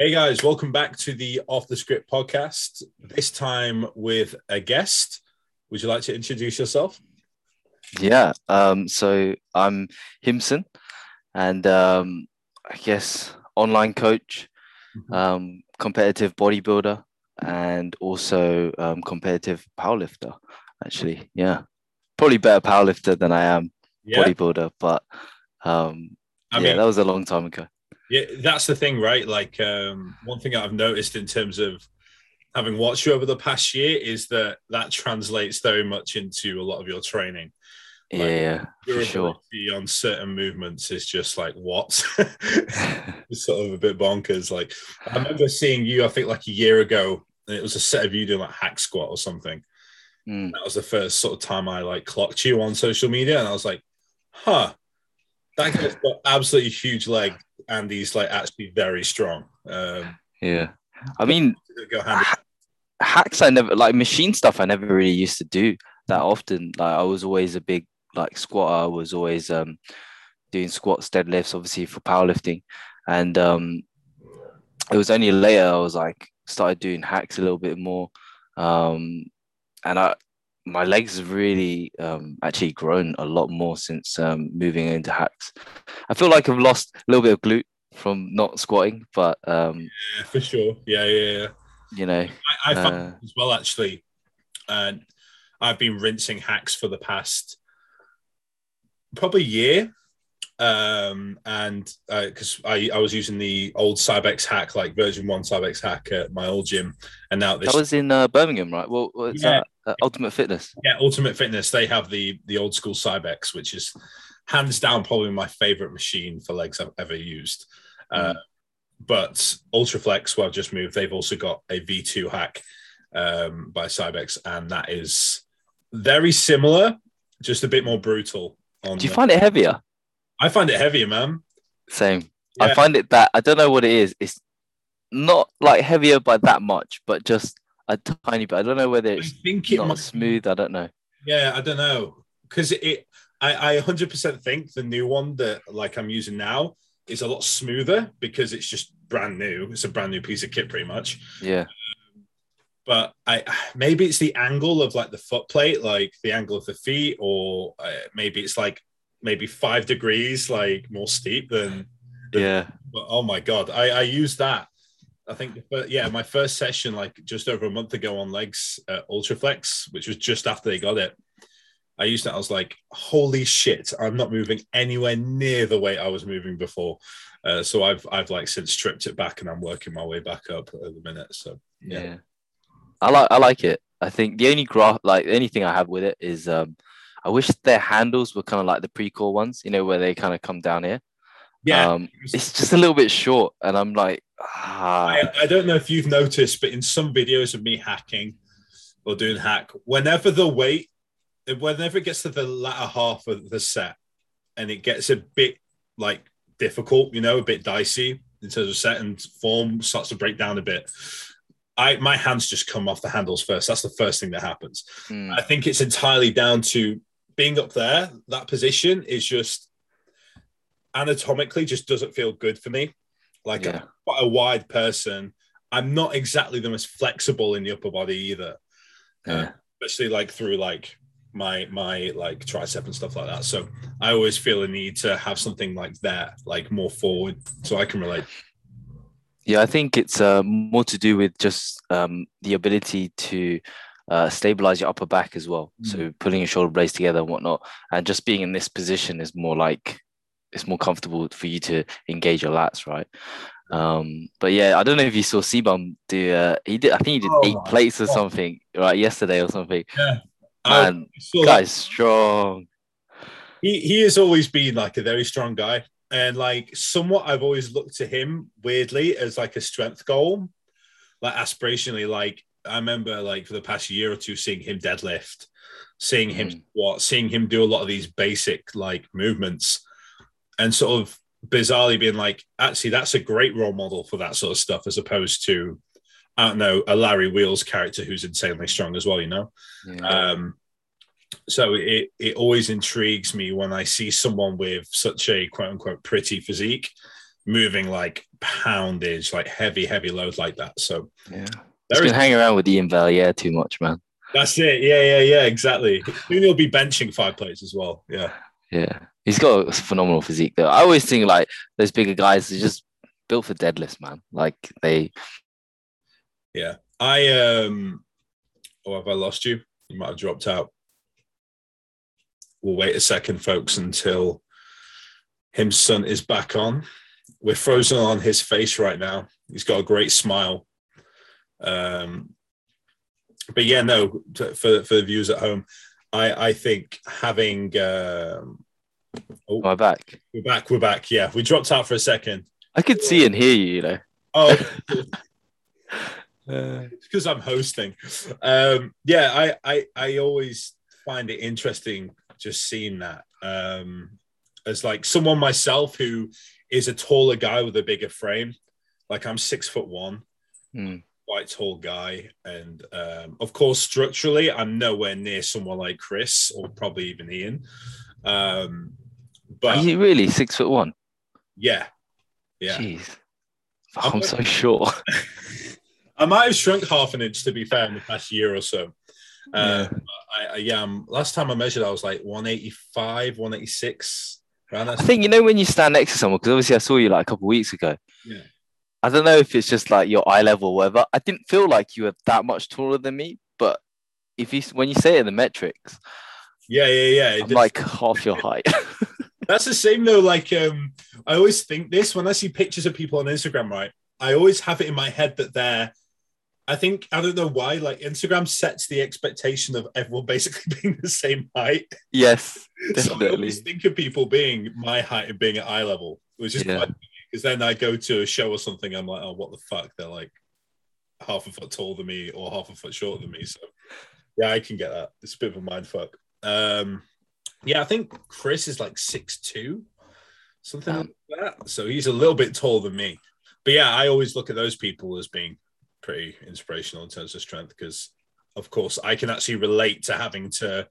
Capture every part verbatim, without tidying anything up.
Hey guys, welcome back to the Off The Script podcast, this time with a guest. Would you like to introduce yourself? Yeah, um, so I'm Himson and um, I guess online coach, um, competitive bodybuilder and also um, competitive powerlifter, actually, yeah. Probably better powerlifter than I am yeah. bodybuilder, but um, I yeah, mean, that was a long time ago. Yeah, that's the thing, right? Like, um, one thing I've noticed in terms of having watched you over the past year is that that translates very much into a lot of your training. Like, yeah, your for sure. On certain movements is just like, what? It's sort of a bit bonkers. Like, I remember seeing you, I think, like a year ago, and it was a set of you doing like hack squat or something. Mm. That was the first sort of time I like clocked you on social media, and I was like, huh, that guy's got absolutely huge leg. And he's like actually very strong. Um, yeah, I mean, go ha- hacks. I never like machine stuff. I never really used to do that often. Like I was always a big like squatter. I was always um, doing squats, deadlifts, obviously for powerlifting. And um, it was only later I was like started doing hacks a little bit more. Um, and I my legs have really um, actually grown a lot more since um, moving into hacks. I feel like I've lost a little bit of glute from not squatting, but um, yeah, for sure, yeah, yeah, yeah. You know, I, I found uh, as well actually, and uh, I've been rinsing hacks for the past probably year, um, and because uh, I, I was using the old Cybex hack, like version one Cybex hack at my old gym, and now this that was in uh, Birmingham, right? Well, what's yeah. that? Uh, Ultimate Fitness. Yeah, Ultimate Fitness. They have the the old school Cybex, which is hands down probably my favorite machine for legs I've ever used. Uh, mm. But Ultra Flex, where I've just moved, they've also got a V two hack um, by Cybex, and that is very similar, just a bit more brutal. On Do you the- find it heavier? I find it heavier, man. Same. Yeah. I find it that I don't know what it is. It's not like heavier by that much, but just a tiny bit. I don't know whether it's I think it not might... smooth. I don't know. Yeah, I don't know. Because it, I, I one hundred percent think the new one that like I'm using now is a lot smoother because it's just brand new. It's a brand new piece of kit pretty much. Yeah. Um, but I maybe it's the angle of like the foot plate, like the angle of the feet, or uh, maybe it's like maybe five degrees, like more steep than. than yeah. But, oh my God. I, I use that. I think, but yeah, my first session, like just over a month ago on legs, uh, Ultraflex, which was just after they got it. I used that. I was like, holy shit, I'm not moving anywhere near the way I was moving before. Uh, so I've, I've like since stripped it back and I'm working my way back up at the minute. So yeah. yeah. I like, I like it. I think the only graph, like anything I have with it is, um, I wish their handles were kind of like the pre-core ones, you know, where they kind of come down here. Yeah, um, it's just a little bit short, and I'm like, ah. I, I don't know if you've noticed, but in some videos of me hacking or doing hack, whenever the weight, whenever it gets to the latter half of the set, and it gets a bit like difficult, you know, a bit dicey in terms of set and form starts to break down a bit. I my hands just come off the handles first. That's the first thing that happens. Mm. I think it's entirely down to being up there. That position is just. Anatomically just doesn't feel good for me. Like yeah. I'm quite a wide person. I'm not exactly the most flexible in the upper body either. Yeah. Uh, especially like through like my my like tricep and stuff like that. So I always feel a need to have something like that, like more forward, so I can relate. Yeah, I think it's uh, more to do with just um, the ability to Uh, stabilize your upper back as well. Mm. So pulling your shoulder blades together and whatnot, and just being in this position is more like it's more comfortable for you to engage your lats, right? Um, but yeah, I don't know if you saw C-bomb do. Uh, he did. I think he did oh eight plates God. or something, right? Yesterday or something. Yeah, and guy's strong. He he has always been like a very strong guy, and like somewhat I've always looked to him weirdly as like a strength goal, like aspirationally, like. I remember like for the past year or two, seeing him deadlift, seeing him mm. squat, seeing him do a lot of these basic like movements, and sort of bizarrely being like, actually, that's a great role model for that sort of stuff, as opposed to, I don't know, a Larry Wheels character who's insanely strong as well, you know? Yeah. Um, so it, it always intrigues me when I see someone with such a quote unquote pretty physique moving like poundage, like heavy, heavy loads like that. So yeah, there is- hang around with Ian Valliere too much, man. That's it. Yeah, yeah, yeah, exactly. Soon he'll be benching five plates as well. Yeah. Yeah. He's got a phenomenal physique though. I always think like those bigger guys are just built for deadlifts, man. Like they... Yeah. I, um, oh, have I lost you? You might have dropped out. We'll wait a second, folks, until Himson is back on. We're frozen on his face right now. He's got a great smile. Um, But yeah, no, for for the viewers at home, I, I think having... Um, oh, we're back. We're back, we're back, yeah. We dropped out for a second. I could see and hear you, you know. Oh, it's because I'm hosting. Um, yeah, I, I, I always find it interesting just seeing that. Um, as like someone myself who is a taller guy with a bigger frame, like I'm six foot one. Mm. Quite tall guy, and um, of course structurally I'm nowhere near someone like Chris or probably even Ian. Um, but are you really six foot one? Yeah, yeah. Jeez, oh, I'm so sure. I might have shrunk half an inch to be fair in the past year or so. Uh, yeah, I, I, yeah I'm, last time I measured, I was like one eighty-five, one eighty-six. I think you know when you stand next to someone because obviously I saw you like a couple of weeks ago. Yeah. I don't know if it's just like your eye level or whatever. I didn't feel like you were that much taller than me, but if you when you say it in the metrics, yeah, yeah, yeah, I'm like half your height. That's the same though. Like um, I always think this when I see pictures of people on Instagram, right? I always have it in my head that they're. I think I don't know why. Like Instagram sets the expectation of everyone basically being the same height. Yes, definitely. So I always think of people being my height and being at eye level, which is yeah. quite. Because then I go to a show or something, I'm like, oh, what the fuck? They're like half a foot taller than me or half a foot shorter than me. So, yeah, I can get that. It's a bit of a mind fuck. Um, yeah, I think Chris is like six two, something um, like that. So he's a little bit taller than me. But, yeah, I always look at those people as being pretty inspirational in terms of strength because, of course, I can actually relate to having to,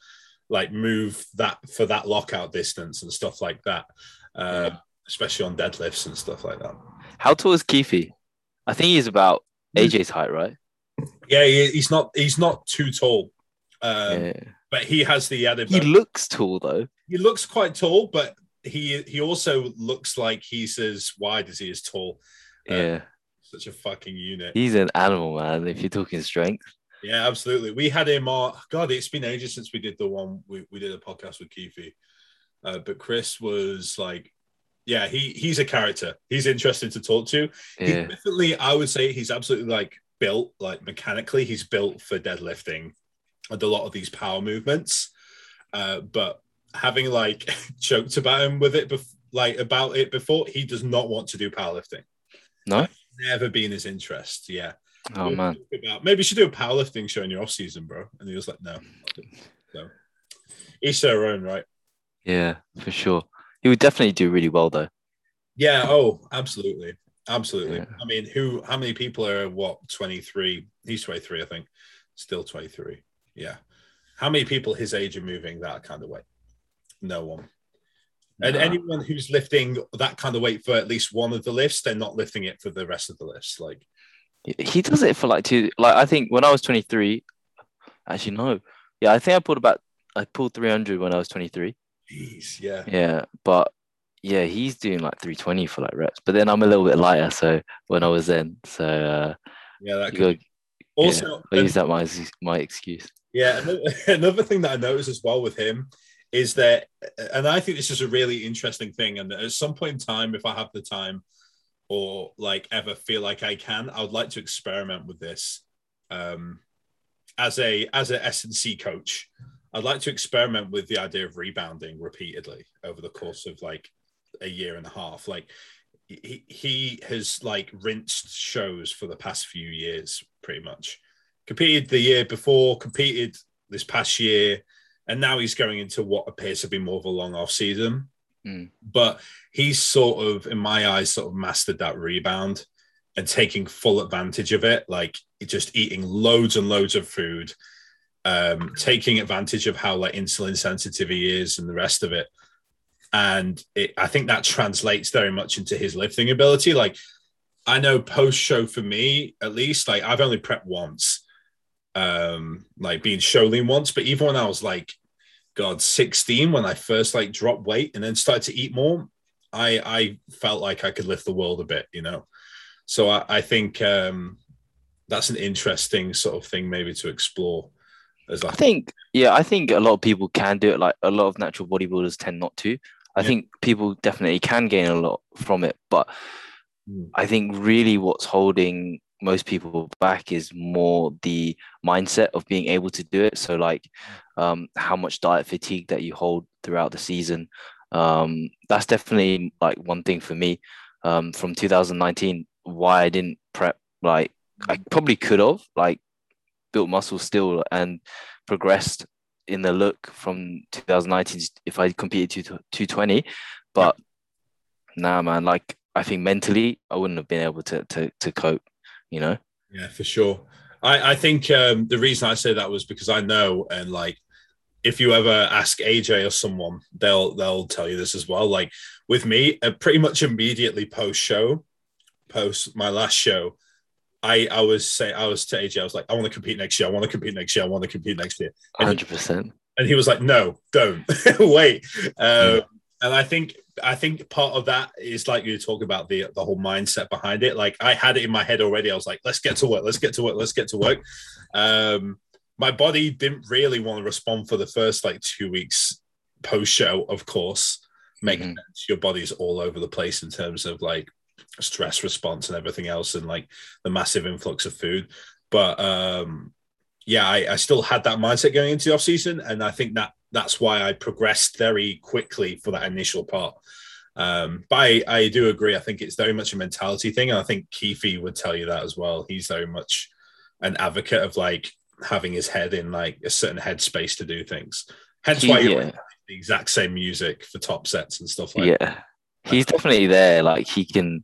like, move that for that lockout distance and stuff like that. Uh, yeah. Especially on deadlifts and stuff like that. How tall is Keefe? I think he's about A J's height, right? Yeah, he, he's not he's not too tall. Um, yeah. But he has the added... He looks tall, though. He looks quite tall, but he he also looks like he's as wide as he is tall. Um, yeah. Such a fucking unit. He's an animal, man, if you're talking strength. Yeah, absolutely. We had him on... God, it's been ages since we did the one... We, we did a podcast with Keefe. Uh, but Chris was like... Yeah, he he's a character. He's interesting to talk to. Yeah. He definitely, I would say he's absolutely like built, like mechanically, he's built for deadlifting and a lot of these power movements. Uh, but having like joked about him with it, bef- like about it before, he does not want to do powerlifting. No, that's never been his interest. Yeah. Oh we man. About, maybe you should do a powerlifting show in your off season, bro. And he was like, no, no. Each their own, right? Yeah, for sure. He would definitely do really well, though. Yeah. Oh, absolutely. Absolutely. Yeah. I mean, who, how many people are, what, twenty-three? He's twenty-three, I think. Still twenty-three. Yeah. How many people his age are moving that kind of weight? No one. Nah. And anyone who's lifting that kind of weight for at least one of the lifts, they're not lifting it for the rest of the lifts. Like, he does it for like two. Like, I think when I was twenty-three, actually, no. Yeah. I think I pulled about, I pulled three hundred when I was twenty-three. Jeez, yeah. Yeah, but yeah, he's doing like three twenty for like reps. But then I'm a little bit lighter, so when I was then, so uh, yeah, that could gotta, also yeah, I use that my my excuse. Yeah, another, another thing that I noticed as well with him is that, and I think this is a really interesting thing. And at some point in time, if I have the time or like ever feel like I can, I would like to experiment with this um, as a as a S and C coach. I'd like to experiment with the idea of rebounding repeatedly over the course of like a year and a half. Like he, he has like rinsed shows for the past few years, pretty much. Competed the year before, competed this past year, and now he's going into what appears to be more of a long off season. Mm. But he's sort of, in my eyes, sort of mastered that rebound and taking full advantage of it. Like just eating loads and loads of food. Um, taking advantage of how like insulin sensitive he is and the rest of it, And it, I think that translates very much into his lifting ability. Like, I know post-show for me, at least, like, I've only prepped once, um, like, being show lean once. But even when I was, like, God, sixteen, when I first, like, dropped weight and then started to eat more, I, I felt like I could lift the world a bit, you know? So I, I think um, that's an interesting sort of thing maybe to explore. As I, I think, yeah, I think a lot of people can do it. Like, a lot of natural bodybuilders tend not to. I yeah. think people definitely can gain a lot from it, but mm. I think really what's holding most people back is more the mindset of being able to do it. So, like, um, how much diet fatigue that you hold throughout the season. Um, that's definitely, like, one thing for me um, from two thousand nineteen, why I didn't prep. Like, I probably could have, like, built muscle still and progressed in the look from two thousand nineteen if I competed to two twenty, but nah, man, like, I think mentally I wouldn't have been able to to, to cope, you know? Yeah, for sure. I, I think um, the reason I say that was because I know, and, like, if you ever ask A J or someone, they'll they'll tell you this as well. Like, with me, uh, pretty much immediately post show, post my last show, I, I was say I was to A J, I was like, I want to compete next year. I want to compete next year. I want to compete next year. one hundred percent. And he was like, no, don't wait. Um, yeah. And I think I think part of that is, like, you talk about the the whole mindset behind it. Like, I had it in my head already. I was like, let's get to work. Let's get to work. Let's get to work. Um, my body didn't really want to respond for the first, like, two weeks post show. Of course, makes mm-hmm. sense. Your body's all over the place in terms of, like, stress response and everything else, and, like, the massive influx of food. But um yeah, I, I still had that mindset going into the off season, and I think that that's why I progressed very quickly for that initial part. Um, but I, I do agree. I think it's very much a mentality thing, and I think Keefe would tell you that as well. He's very much an advocate of, like, having his head in, like, a certain headspace to do things. Hence why yeah. you like the exact same music for top sets and stuff like yeah. that. He's definitely there. Like, he can,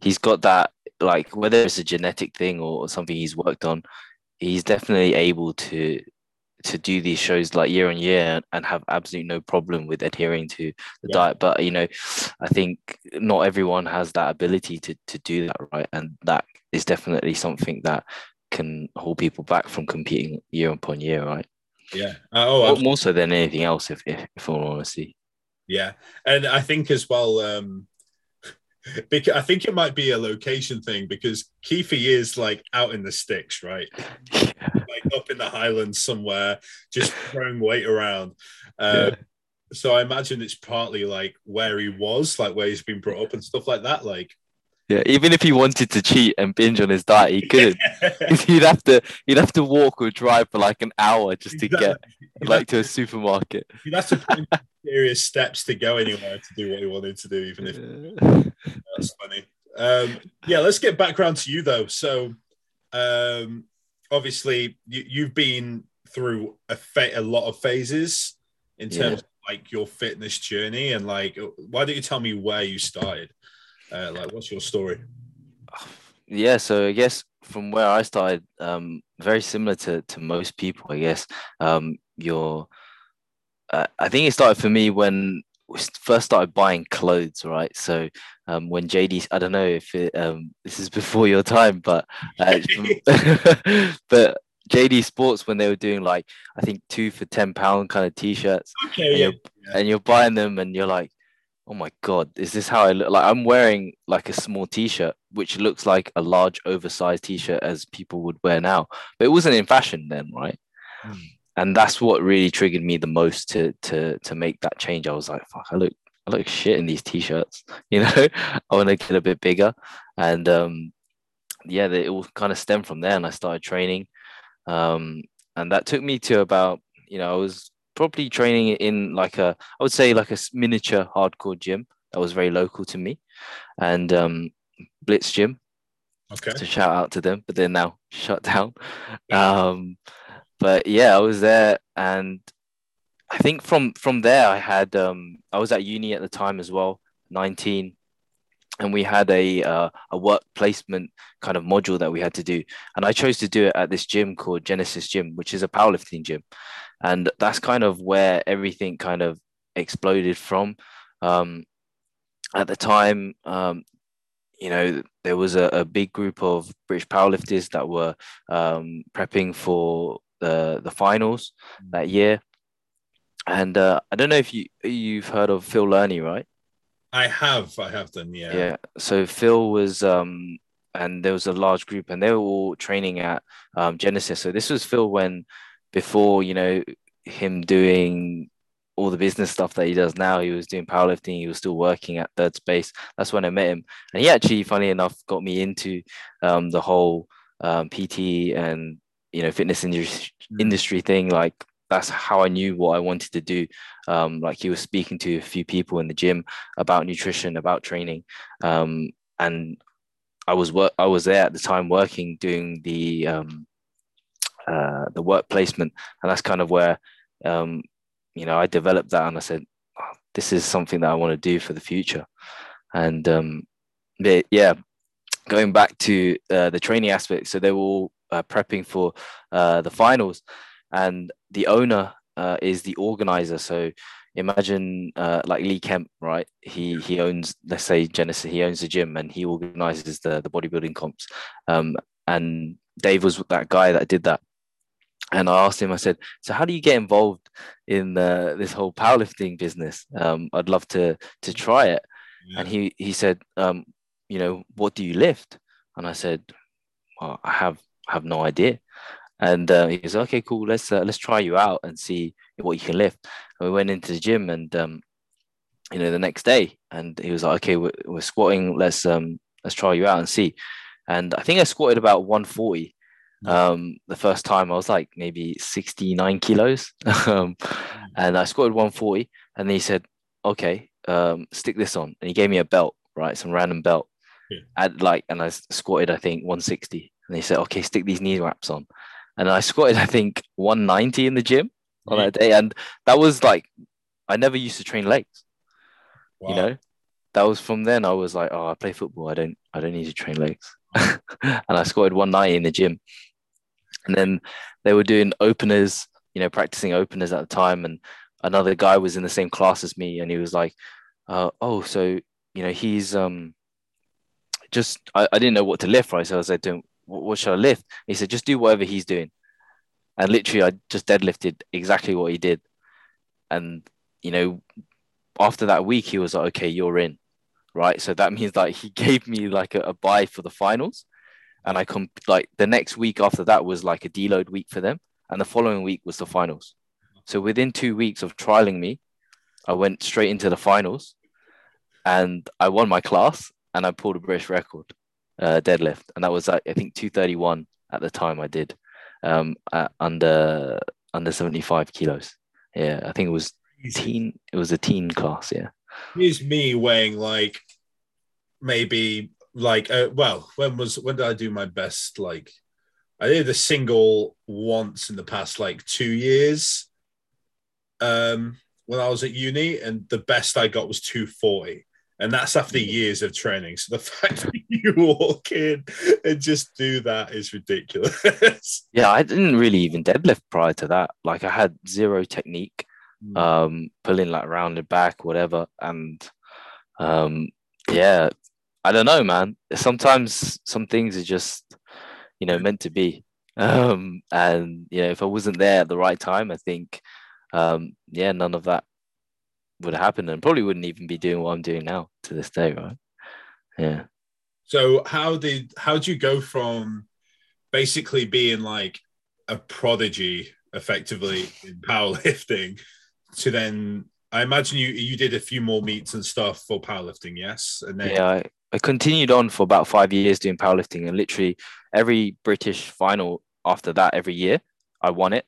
he's got that, like, whether it's a genetic thing or something he's worked on, he's definitely able to to do these shows, like, year on year, and have absolutely no problem with adhering to the yeah. diet. But, you know, I think not everyone has that ability to to do that, right? And that is definitely something that can hold people back from competing year upon year, right? Yeah. Uh, oh, more so than anything else, if if, if I'm honestly. Yeah, and I think as well, um, because I think it might be a location thing, because Keefe is, like, out in the sticks, right? Like, up in the Highlands somewhere, just throwing weight around. Um, yeah. So I imagine it's partly, like, where he was, like, where he's been brought up and stuff like that. Like, yeah, even if he wanted to cheat and binge on his diet, he couldn't. he'd have to he'd have to walk or drive for, like, an hour just exactly. to get, like, to a supermarket. He'd have to put serious steps to go anywhere to do what he wanted to do, even if yeah. that's funny. Um, yeah, let's get back around to you though. So, um, obviously, you, you've been through a, fa- a lot of phases in terms yeah. of, like, your fitness journey, and, like, why don't you tell me where you started? Uh, like, what's your story? Yeah, so I guess from where I started, um, very similar to, to most people, I guess. Um, your, uh, I think it started for me when we first started buying clothes, right? So um, when J D, I don't know if it, um, this is before your time, but uh, but J D Sports, when they were doing, like, I think two for ten pound kind of t-shirts, okay, and, you're, yeah. and you're buying them, and you're like, oh my God, is this how I look? Like, I'm wearing, like, a small t-shirt, which looks like a large oversized t-shirt as people would wear now, but it wasn't in fashion then. Right. Mm. And that's what really triggered me the most to, to, to make that change. I was like, fuck, I look, I look shit in these t-shirts, you know, I want to get a bit bigger. And, um, yeah, it all kind of stemmed from there. And I started training. Um, and that took me to about, you know, I was probably training in, like, a, I would say, like, a miniature hardcore gym that was very local to me, and um, Blitz Gym. Okay. So shout out to them, but they're now shut down. Um, but yeah, I was there, and I think from from there I had um, I was at uni at the time as well, nineteen, and we had a uh, a work placement kind of module that we had to do, and I chose to do it at this gym called Genesis Gym, which is a powerlifting gym. And that's kind of where everything kind of exploded from. Um, at the time, um, you know, there was a, a big group of British powerlifters that were um, prepping for the, the finals that year. And uh, I don't know if you, you've heard of Phil Lurney, right? I have. I have done, yeah. Yeah. So Phil was... Um, and there was a large group, and they were all training at um, Genesis. So this was Phil when, before, you know, him doing all the business stuff that he does now, he was doing powerlifting. He was still working at Third Space. That's when I met him. And he actually, funny enough, got me into um, the whole um, P T and, you know, fitness industry, industry thing. Like, that's how I knew what I wanted to do. Um, like, he was speaking to a few people in the gym about nutrition, about training. Um, and I was work. I was there at the time working, doing the um, uh, the work placement, and that's kind of where um, you know, I developed that, and I said, oh, this is something that I want to do for the future. And um, but yeah, going back to uh, the training aspect, so they were all uh, prepping for uh, the finals, and the owner uh, is the organizer. So imagine uh, like Lee Kemp, right? He he owns, let's say, Genesis. He owns the gym, and he organizes the the bodybuilding comps. Um, and Dave was that guy that did that. And I asked him, I said, so how do you get involved in the, this whole powerlifting business? Um, I'd love to to try it. Yeah. And he he said, um, you know, what do you lift? And I said, well, I have I have no idea. And uh, he goes, okay, cool. Let's uh, let's try you out and see what you can lift. And we went into the gym, and um, you know, the next day, and he was like, okay, we're, we're squatting. Let's um, let's try you out and see. And I think I squatted about one forty um, the first time. I was like maybe sixty-nine kilos, um, and I squatted one forty. And then he said, okay, um, stick this on. And he gave me a belt, right, some random belt. Yeah. At like, and I squatted, I think one sixty. And he said, okay, stick these knee wraps on. And I squatted, I think, one ninety in the gym on that day. And that was like, I never used to train legs. Wow. You know, that was from then I was like, oh, I play football. I don't, I don't need to train legs. And I squatted one ninety in the gym. And then they were doing openers, you know, practicing openers at the time. And another guy was in the same class as me. And he was like, uh, oh, so, you know, he's um, just, I, I didn't know what to lift, right? So I was like, don't, what should I lift? He said, just do whatever he's doing. And literally I just deadlifted exactly what he did. And, you know, after that week, he was like, okay, you're in. Right. So that means like he gave me like a, a buy for the finals. And I comp like the next week after that was like a deload week for them. And the following week was the finals. So within two weeks of trialing me, I went straight into the finals and I won my class and I pulled a British record. Uh, deadlift, and that was like I think two thirty-one at the time I did um under under seventy-five kilos. Yeah, I think it was teen it was a teen class. Yeah, here's me weighing like maybe like uh, well when was when did I do my best? Like I did a single once in the past like two years, um when I was at uni, and the best I got was two forty. And that's after years of training. So the fact that you walk in and just do that is ridiculous. Yeah, I didn't really even deadlift prior to that. Like I had zero technique, um, pulling like rounded back, whatever. And um, yeah, I don't know, man. Sometimes some things are just, you know, meant to be. Um, and, you know, if I wasn't there at the right time, I think, um, yeah, none of that would happen, and probably wouldn't even be doing what I'm doing now to this day, right? Yeah. So how did how do you go from basically being like a prodigy, effectively, in powerlifting, to then I imagine you you did a few more meets and stuff for powerlifting, yes? And then yeah, I, I continued on for about five years doing powerlifting, and literally every British final after that, every year I won it,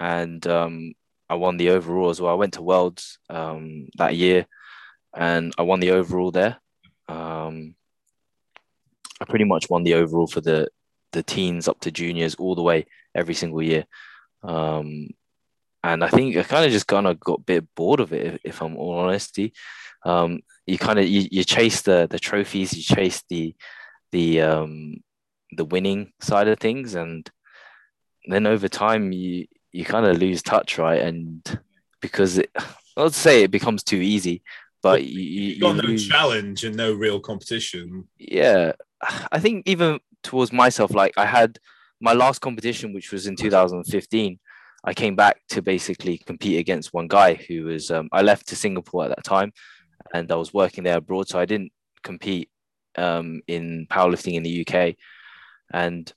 and um. I won the overall as well. I went to Worlds um, that year, and I won the overall there. Um, I pretty much won the overall for the the teens up to juniors all the way every single year. Um, and I think I kind of just kind of got a bit bored of it, if, if I'm all honesty. Um, you kind of you, you chase the the trophies, you chase the the um, the winning side of things, and then over time you. you kind of lose touch, right? And because it, I'll say it becomes too easy, Like you, you've got you, no challenge and no real competition. Yeah, I think even towards myself, like I had my last competition, which was in two thousand fifteen. I came back to basically compete against one guy who was, um, I left to Singapore at that time and I was working there abroad. So I didn't compete um, in powerlifting in the U K. And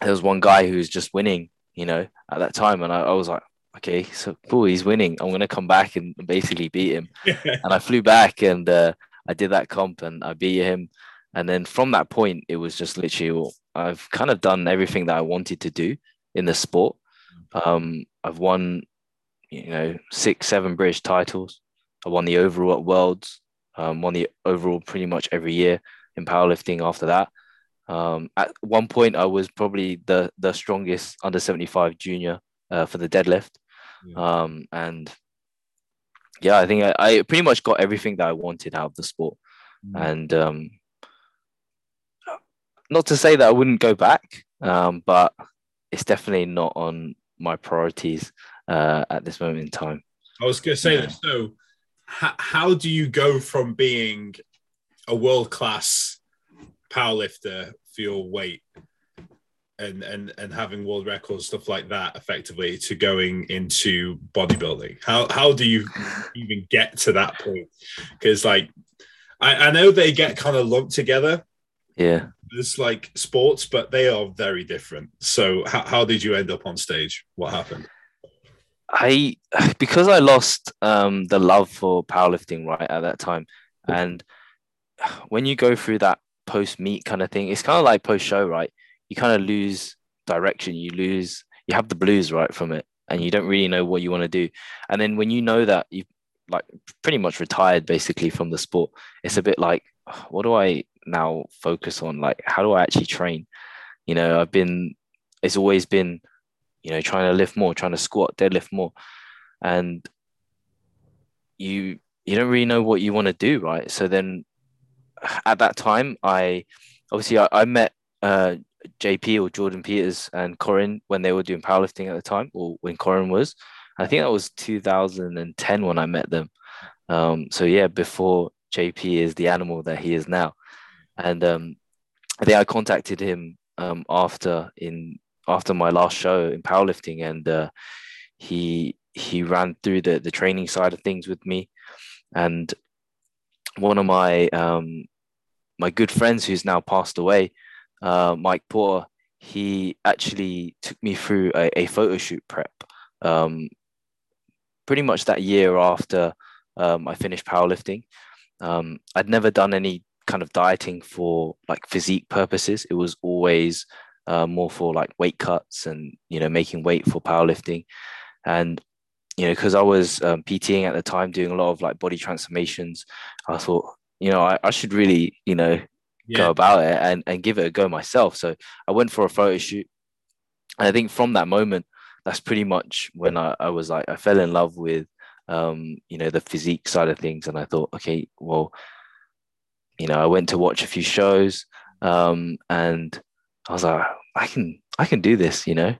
there was one guy who was just winning, you know, at that time. And I, I was like, okay, so cool, he's winning. I'm going to come back and basically beat him. And I flew back and uh, I did that comp and I beat him. And then from that point, it was just literally, well, I've kind of done everything that I wanted to do in the sport. Um, I've won, you know, six, seven British titles. I won the overall at Worlds, um, won the overall pretty much every year in powerlifting after that. Um, at one point, I was probably the, the strongest under seventy-five junior uh, for the deadlift. Yeah. Um, and yeah, I think I, I pretty much got everything that I wanted out of the sport. Mm. And um, not to say that I wouldn't go back, um, but it's definitely not on my priorities uh, at this moment in time. I was going to say yeah. that. So h- how do you go from being a world-class powerlifter for your weight and, and, and having world records, stuff like that, effectively, to going into bodybuilding? How how do you even get to that point? Because, like, I, I know they get kind of lumped together. Yeah. It's like sports, but they are very different. So how, how did you end up on stage? What happened? I, because I lost um, the love for powerlifting right at that time. And when you go through that post-meet kind of thing, it's kind of like post-show, right? You kind of lose direction. You lose, you have the blues, right, from it. And you don't really know what you want to do. And then when you know that you've like pretty much retired basically from the sport, it's a bit like, what do I now focus on? Like, how do I actually train? You know, I've been, it's always been, you know, trying to lift more, trying to squat, deadlift more. And you, you don't really know what you want to do. Right. So then at that time, I, obviously I, I met uh, J P or Jordan Peters and Corin when they were doing powerlifting at the time, or when Corin was, I think that was two thousand ten when I met them. Um, so yeah, before J P is the animal that he is now. And um, I think I contacted him um, after in after my last show in powerlifting, and uh, he he ran through the the training side of things with me. And one of my um, my good friends who's now passed away, uh, Mike Porter, he actually took me through a, a photo shoot prep, um, pretty much that year after um, I finished powerlifting. Um, I'd never done any kind of dieting for like physique purposes. It was always uh, more for like weight cuts and, you know, making weight for powerlifting. And, you know, because I was um, PTing at the time, doing a lot of like body transformations, I thought, you know, I, I should really, you know, yeah. go about it and, and give it a go myself. So I went for a photo shoot. And I think from that moment, that's pretty much when I, I was like, I fell in love with, um, you know, the physique side of things. And I thought, okay, well, you know, I went to watch a few shows, um, and I was like, I can, I can do this, you know,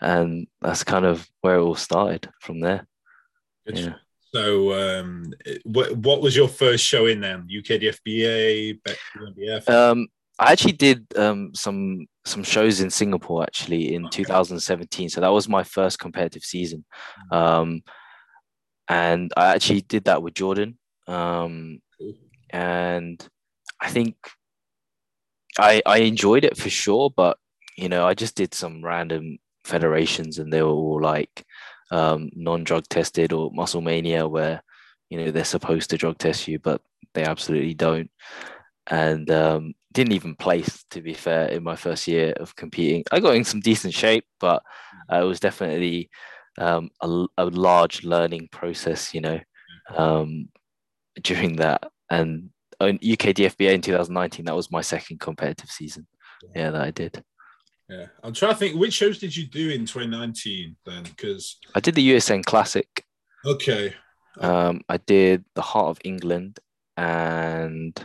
and that's kind of where it all started from there. Yeah. So, um, what what was your first show in then? U K D F B A, B M B F? Um, I actually did um, some some shows in Singapore actually in okay. two thousand seventeen. So that was my first competitive season, um, and I actually did that with Jordan. Um, cool. And I think I I enjoyed it for sure, but, you know, I just did some random federations and they were all like um, non-drug tested, or Muscle Mania, where, you know, they're supposed to drug test you, but they absolutely don't. And um, didn't even place, to be fair, in my first year of competing. I got in some decent shape, but uh, it was definitely um, a, a large learning process, you know, um, during that. And U K D F B A in two thousand nineteen, that was my second competitive season. Yeah, that I did. Yeah, I'm trying to think, which shows did you do in twenty nineteen then? Because I did the U S N Classic. Okay. Um, I did the Heart of England and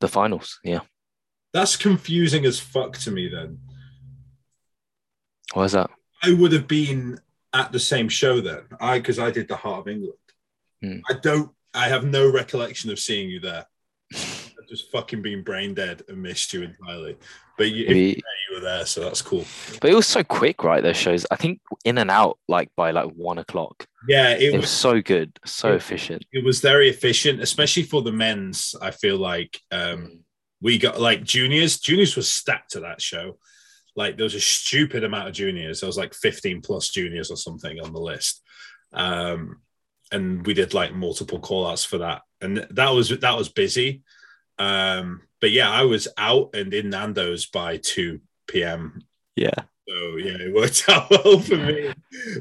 the finals. Yeah. That's confusing as fuck to me then. Why is that? I would have been at the same show then. I because I did the Heart of England. Mm. I don't. I have no recollection of seeing you there. I've just fucking been brain dead and missed you entirely. But you, we, you, you were there, so that's cool. But it was so quick, right? Those shows, I think, in and out like by like one o'clock. Yeah, it, it was, was so good, so it, efficient. It was very efficient, especially for the men's. I feel like um, we got like juniors. Juniors was stacked to that show. Like there was a stupid amount of juniors. There was like fifteen plus juniors or something on the list. Um, and we did like multiple call outs for that. And that was, that was busy. Um, but yeah, I was out and in Nando's by two p.m. Yeah. So yeah, it worked out well for me.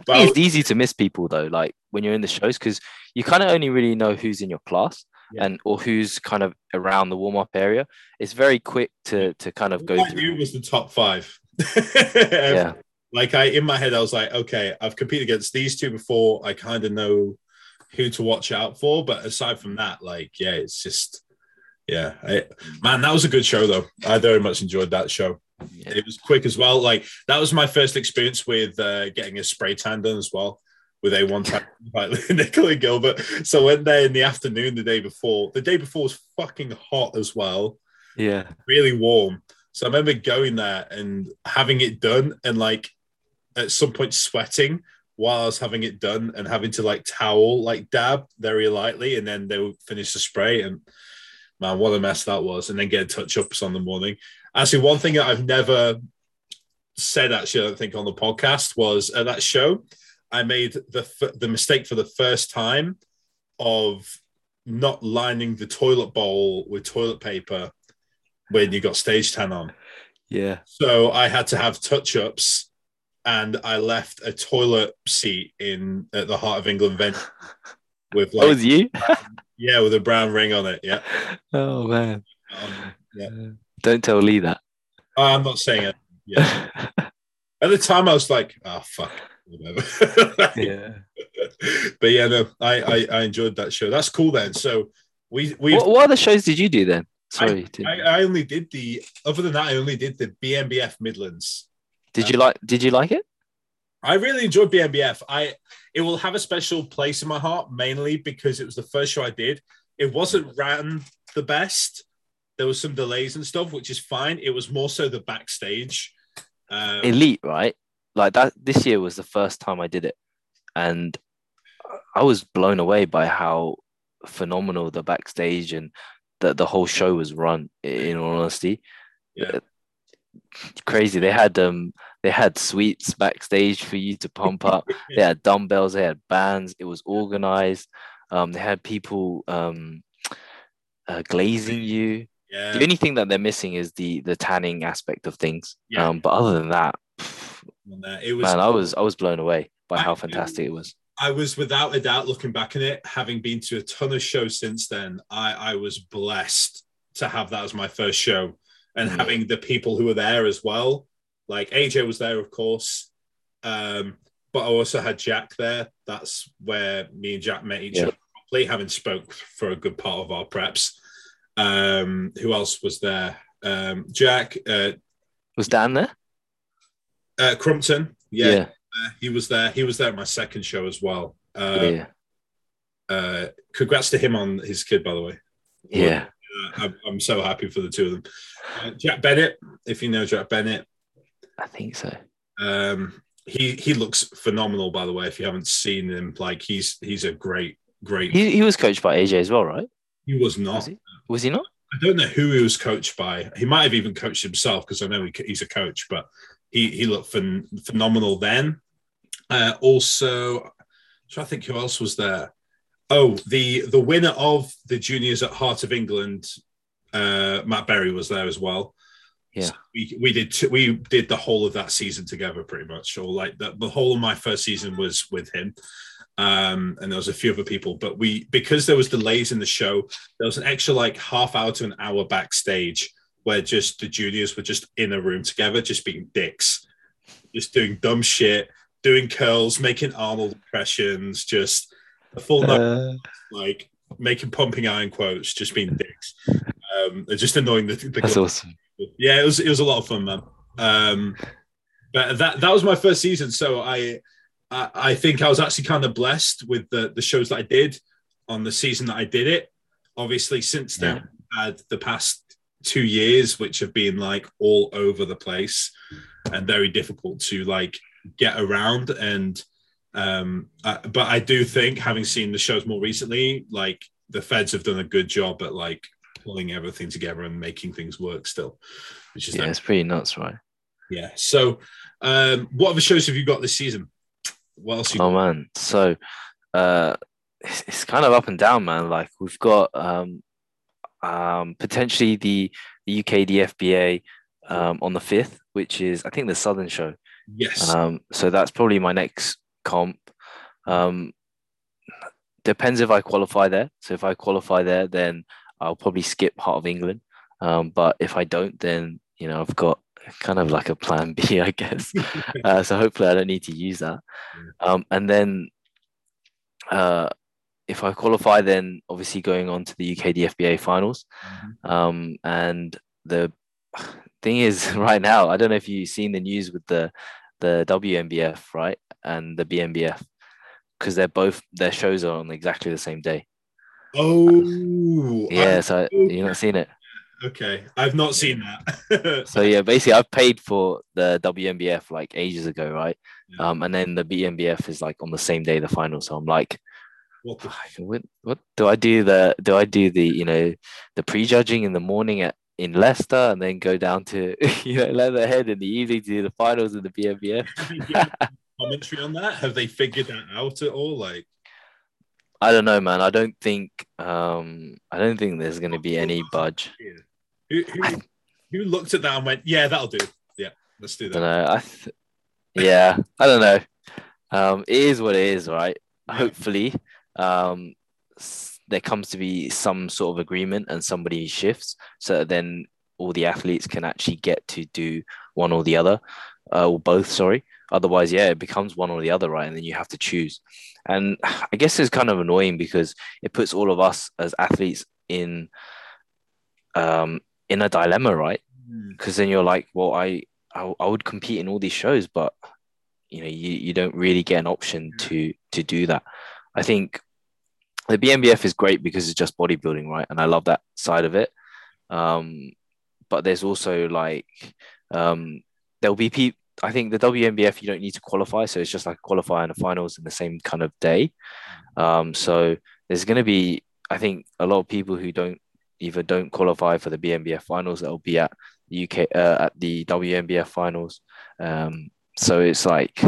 But it's was- easy to miss people though. Like when you're in the shows, cause you kind of only really know who's in your class. Yeah. And or who's kind of around the warm-up area. It's very quick to to kind of go through. Who was the top five? Yeah. Like I in my head, I was like, okay, I've competed against these two before. I kind of know who to watch out for. But aside from that, like, yeah, it's just, yeah, I, man, that was a good show though. I very much enjoyed that show. Yeah. It was quick as well. Like that was my first experience with uh, getting a spray tan done as well. With a one-time like Nicola Gilbert. So I went there in the afternoon the day before. The day before was fucking hot as well. Yeah. Really warm. So I remember going there and having it done and like at some point sweating while I was having it done and having to like towel, like dab very lightly and then they would finish the spray and man, what a mess that was. And then get touch-ups on the morning. Actually, one thing that I've never said actually I don't think on the podcast was at that show, I made the f- the mistake for the first time of not lining the toilet bowl with toilet paper when you got stage tan on. Yeah. So I had to have touch-ups and I left a toilet seat in at the Heart of England venue with like... That was you? Yeah, with a brown ring on it, yeah. Oh, man. Um, yeah. Don't tell Lee that. Oh, I'm not saying it. Yeah. At the time, I was like, oh, fuck. Like, yeah, but yeah, no, I, I I enjoyed that show. That's cool. Then, so we we. What, what other shows did you do then? Sorry, I, I, I only did the. Other than that, I only did the B M B F Midlands. Did um, you like? Did you like it? I really enjoyed B M B F. I it will have a special place in my heart, mainly because it was the first show I did. It wasn't ran the best. There was some delays and stuff, which is fine. It was more so the backstage. Um, Elite, right? Like that, this year was the first time I did it, and I was blown away by how phenomenal the backstage and the the whole show was run. In all honesty, yeah, crazy. They had um, they had sweets backstage for you to pump up. They had dumbbells. They had bands. It was organized. Um, they had people um, uh, glazing you. Yeah. The only thing that they're missing is the the tanning aspect of things. Yeah. Um, but other than that. It was, man, I was I was blown away by I, how fantastic it was. I was without a doubt looking back on it, having been to a ton of shows since then. I, I was blessed to have that as my first show and mm. having the people who were there as well. Like A J was there, of course, um, but I also had Jack there. That's where me and Jack met each yeah. other properly, having spoke for a good part of our preps. Um, who else was there? Um, Jack uh, was Dan there. Uh, Crumpton, yeah, yeah. Uh, he was there. He was there at my second show as well. Uh, yeah. uh, congrats to him on his kid, by the way. Yeah, uh, I'm, I'm so happy for the two of them. Uh, Jack Bennett, if you know Jack Bennett, I think so. Um, he he looks phenomenal, by the way. If you haven't seen him, like he's he's a great great. He, he was coached by A J as well, right? He was not. Was he, was he not? I don't know who he was coached by. He might have even coached himself because I know he, he's a coach, but. He he looked phen- phenomenal then. Uh, also, so I think who else was there? Oh, the the winner of the juniors at Heart of England, uh, Matt Berry was there as well. Yeah, so we we did t- we did the whole of that season together pretty much, or like the, the whole of my first season was with him. Um, and there was a few other people, but we because there was delays in the show, there was an extra like half hour to an hour backstage. Where just the juniors were just in a room together, just being dicks, just doing dumb shit, doing curls, making Arnold impressions, just the full uh, night, like making pumping iron quotes, just being dicks. Um, just annoying the, the That's awesome. Yeah, it was it was a lot of fun, man. Um, but that that was my first season, so I I, I think I was actually kind of blessed with the, the shows that I did. on the season that I did it. Obviously, since then, yeah. I've had the past two years, which have been like all over the place and very difficult to like get around. And um, I, but I do think, having seen the shows more recently, like the feds have done a good job at like pulling everything together and making things work still, which is yeah, nice. It's pretty nuts, right? Yeah. So, um, what other shows have you got this season? What else? You oh got? man, so uh, it's, it's kind of up and down, man. Like we've got um, um, potentially the, the U K D F B A um, on the fifth, which is I think the Southern show. Yes. Um, so that's probably my next comp. Um, depends if I qualify there. So if I qualify there, then I'll probably skip Heart of England. Um, but if I don't, then you know I've got kind of like a plan B, I guess. Uh, so hopefully I don't need to use that. Um, and then uh, if I qualify, then obviously going on to the U K D F B A finals. Um, and the thing is right now, I don't know if you've seen the news with the, the W M B F, right? And the B M B F, because they're both, their shows are on exactly the same day. Oh. Um, yeah, I, so you're not seeing it. Okay, I've not seen that. So yeah, basically I've paid for the W M B F like ages ago, right? Yeah. Um, and then the B M B F is like on the same day, the final. So I'm like, what, the- what, what do I do? The do I do the you know the prejudging in the morning at in Leicester and then go down to you know Leatherhead in the evening to do the finals of the B M B F? Commentary on that? Have they figured that out at all? Like, I don't know, man. I don't think um, I don't think there's going to be any budge. Who, who, who looked at that and went, "Yeah, that'll do. Yeah, let's do that." I don't know. I th- yeah, I don't know. Um, it is what it is, right? Hopefully, um, there comes to be some sort of agreement and somebody shifts, so that then all the athletes can actually get to do one or the other, uh, or both. Sorry. Otherwise, yeah, it becomes one or the other, right? And then you have to choose. And I guess it's kind of annoying because it puts all of us as athletes in um, in a dilemma, right? Because then you're like, well, I, I I would compete in all these shows, but you know, you, you don't really get an option to to do that. I think the B M B F is great because it's just bodybuilding, right? And I love that side of it. Um, but there's also like um, there'll be people. I think the W M B F, you don't need to qualify. So it's just like a qualifier and a finals in the same kind of day. Um, so there's going to be, I think, a lot of people who don't either don't qualify for the B M B F finals that will be at the U K, uh, at the W M B F finals. Um, so it's like,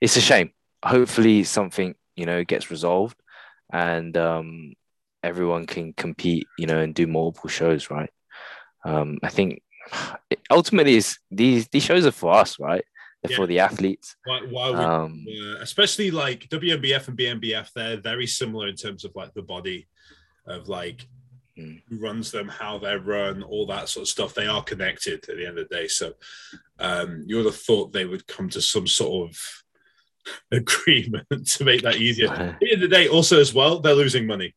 it's a shame. Hopefully something, you know, gets resolved and um, everyone can compete, you know, and do multiple shows, right? Um, I think, ultimately, is these these shows are for us, right? They're yeah. for the athletes. Why, why would, um, uh, especially like W M B F and B M B F, they're very similar in terms of like the body of like mm. who runs them, how they run, all that sort of stuff. They are connected at the end of the day. So um, you would have thought they would come to some sort of agreement to make that easier. At the end of the day, also as well, they're losing money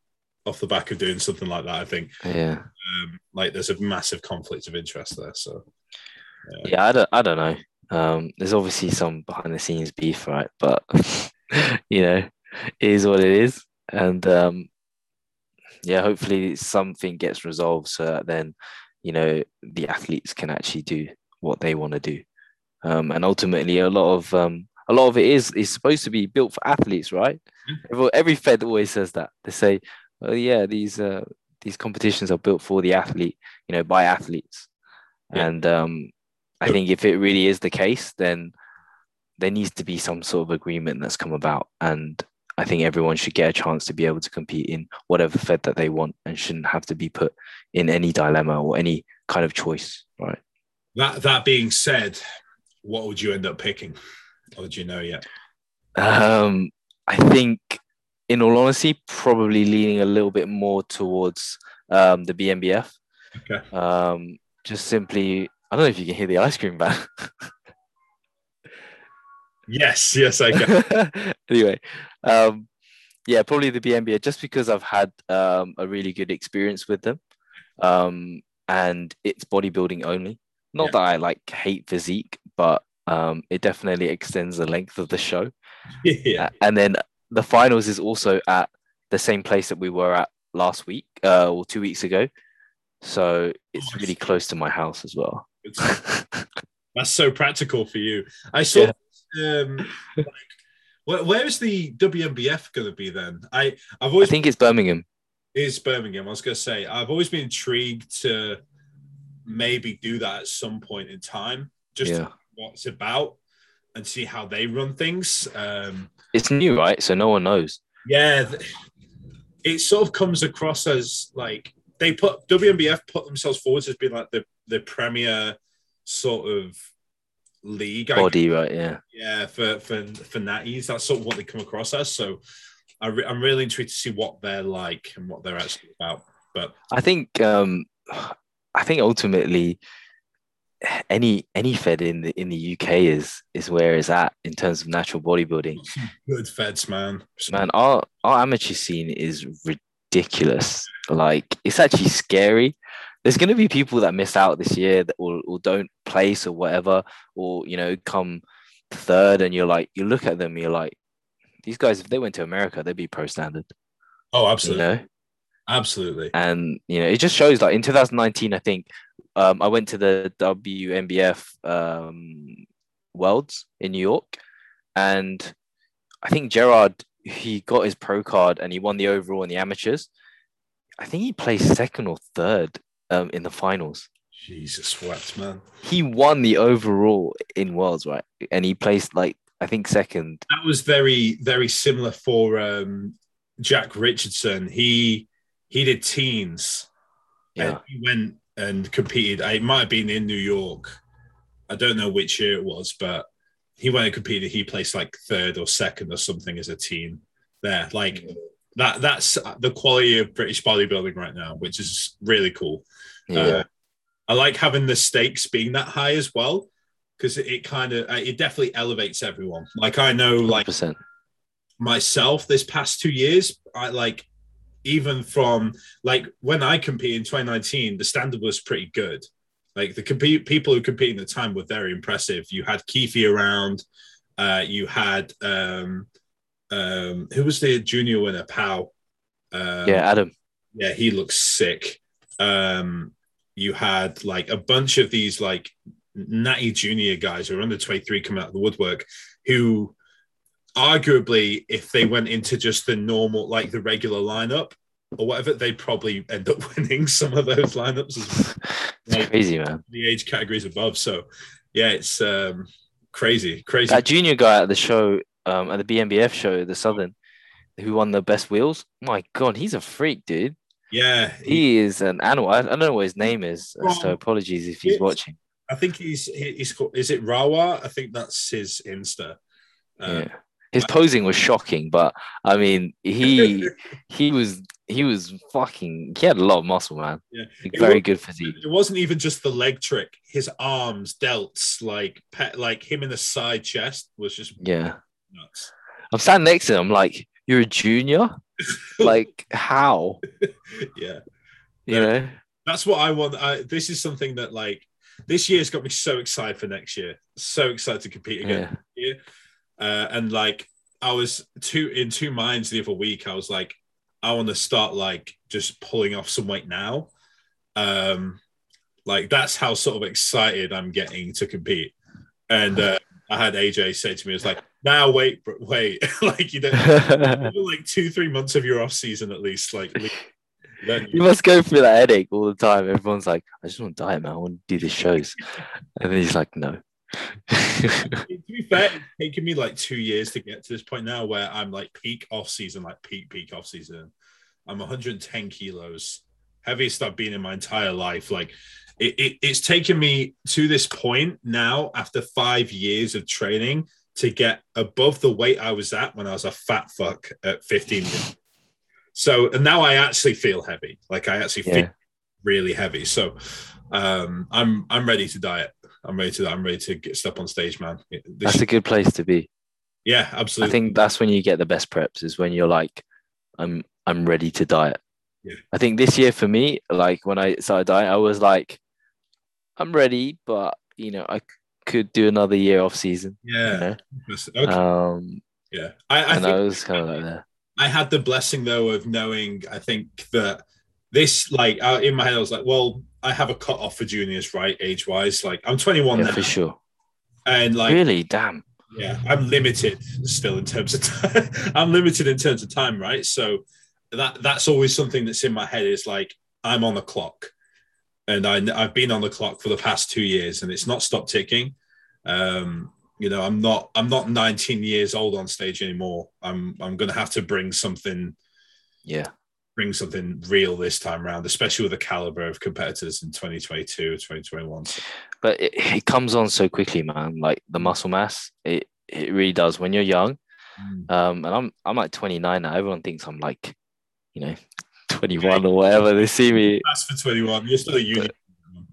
off the back of doing something like that, I think. Yeah. Um, like there's a massive conflict of interest there. So uh, yeah, I don't, I don't know. Um, there's obviously some behind the scenes beef, right? But you know, it is what it is. And um, yeah, hopefully something gets resolved so that then, you know, the athletes can actually do what they want to do. Um, and ultimately a lot of, um, a lot of it is, is supposed to be built for athletes, right? Every, every fed always says that. They say, well, yeah, these uh, these competitions are built for the athlete, you know, by athletes. Yeah. And um, I yeah. think if it really is the case, then there needs to be some sort of agreement that's come about. And I think everyone should get a chance to be able to compete in whatever fed that they want and shouldn't have to be put in any dilemma or any kind of choice, right? That that being said, what would you end up picking? Or do you know yet? Um, I think... in all honesty, probably leaning a little bit more towards um, the B M B F. Okay. Um, just simply, I don't know if you can hear the ice cream van. yes, yes, I can. Anyway, um, yeah, probably the B M B F, just because I've had um, a really good experience with them. Um, and it's bodybuilding only. Not yeah. that I like hate physique, but um, it definitely extends the length of the show. yeah. And then the finals is also at the same place that we were at last week uh, or two weeks ago. So it's really close to my house as well. That's so practical for you. I saw. Yeah. Um, like, where, where is the W M B F going to be then? I I've always I think it's Birmingham. It's Birmingham. I was going to say I've always been intrigued to maybe do that at some point in time, just yeah. to see what it's about and see how they run things. Um, it's new, right? So no one knows. Yeah, it sort of comes across as like they put W M B F put themselves forward as being like the the premier sort of league body, right? Yeah, yeah, for for for natties. That's sort of what they come across as. So I re- I'm really intrigued to see what they're like and what they're actually about. But I think um, I think ultimately any any fed in the in the U K is is where it's at in terms of natural bodybuilding. Good feds, man. Man, our our amateur scene is ridiculous. Like, it's actually scary. There's going to be people that miss out this year that will or don't place or whatever, or, you know, come third, and you're like, you look at them, you're like, these guys, if they went to America, they'd be pro standard. Oh, absolutely. You know? Absolutely. And, you know, it just shows, like, in two thousand nineteen, I think um, I went to the W M B F um, Worlds in New York, and I think Gerard, he got his pro card and he won the overall in the amateurs. I think he placed second or third um, in the finals. Jesus wept, man. He won the overall in Worlds, right? And he placed, like, I think second. That was very, very similar for um, Jack Richardson. He he did teens. Yeah. And he went and competed. It might have been in New York. I don't know which year it was, but he went and competed. He placed like third or second or something as a teen there. Like, mm-hmm. that that's the quality of British bodybuilding right now, which is really cool. Yeah. Uh, I like having the stakes being that high as well, because it, it kind of, it definitely elevates everyone. Like, I know, like one hundred percent myself this past two years, I like, even from like when I competed in twenty nineteen, the standard was pretty good. Like the compete, people who competed at the time were very impressive. You had Keefe around, uh, you had, um, um, who was the junior winner? Pow. Um, yeah, Adam. Yeah, he looks sick. Um, you had like a bunch of these like natty junior guys who are under twenty-three coming out of the woodwork, who arguably, if they went into just the normal, like the regular lineup or whatever, they probably end up winning some of those lineups as well. Like, crazy, man. The age categories above. So yeah, it's um, crazy, crazy. That junior guy at the show, um, at the B M B F show, the Southern, who won the best wheels. My God, he's a freak, dude. Yeah. He, he is an animal. I, I don't know what his name is, well, so apologies if he's watching. I think he's he's called, is it Rawa? I think that's his Insta. Uh, yeah. His posing was shocking, but I mean, he he was he was fucking. He had a lot of muscle, man. Yeah, very good physique. It wasn't even just the leg trick. His arms, delts, like pe- like him in the side chest was just yeah. Nuts. I'm standing next to him. I'm like, you're a junior? Like, how? Yeah, you no, know. That's what I want. I, this is something that like. This year's got me so excited for next year. So excited to compete again. Yeah. Uh, and like, I was two in two minds the other week. I was like, I want to start like just pulling off some weight now. Um, like that's how sort of excited I'm getting to compete. And uh, I had A J say to me, "It's like, now wait, but wait, like you don't like two three months of your off season at least, like." Then you must go through that headache all the time. Everyone's like, I just want to diet, man. I want to do these shows. And then he's like, no. To be fair, it's taken me like two years to get to this point now where I'm like peak off season, like peak, peak off season. I'm one hundred ten kilos, heaviest I've been in my entire life. Like it, it, it's taken me to this point now after five years of training to get above the weight I was at when I was a fat fuck at fifteen. So, and now I actually feel heavy. Like I actually yeah. feel really heavy. So um, I'm I'm ready to diet. I'm ready to I'm ready to get step on stage, man. This that's should... a good place to be. Yeah, absolutely. I think that's when you get the best preps, is when you're like, I'm I'm ready to diet. Yeah. I think this year for me, like when I started dieting, I was like, I'm ready, but you know, I could do another year off season. Yeah. You know? Okay. Um, yeah. I, I and think I was kind of like that. I had the blessing though of knowing, I think that this, like, uh, in my head, I was like, well, I have a cut off for juniors, right? Age wise, like I'm twenty-one yeah, now. For sure. And like, really, damn. Yeah. I'm limited still in terms of, time. I'm limited in terms of time. Right. So that, that's always something that's in my head is like, I'm on the clock, and I, I've been on the clock for the past two years and it's not stopped ticking. Um, You know, I'm not. I'm not nineteen years old on stage anymore. I'm. I'm going to have to bring something. Yeah. Bring something real this time around, especially with the caliber of competitors in twenty twenty-two, twenty twenty-one. But it, it comes on so quickly, man. Like the muscle mass, it it really does. When you're young, mm. um, and I'm I'm like twenty-nine now. Everyone thinks I'm like, you know, twenty-one yeah. or whatever. They see me. That's for twenty-one. You're still a uni.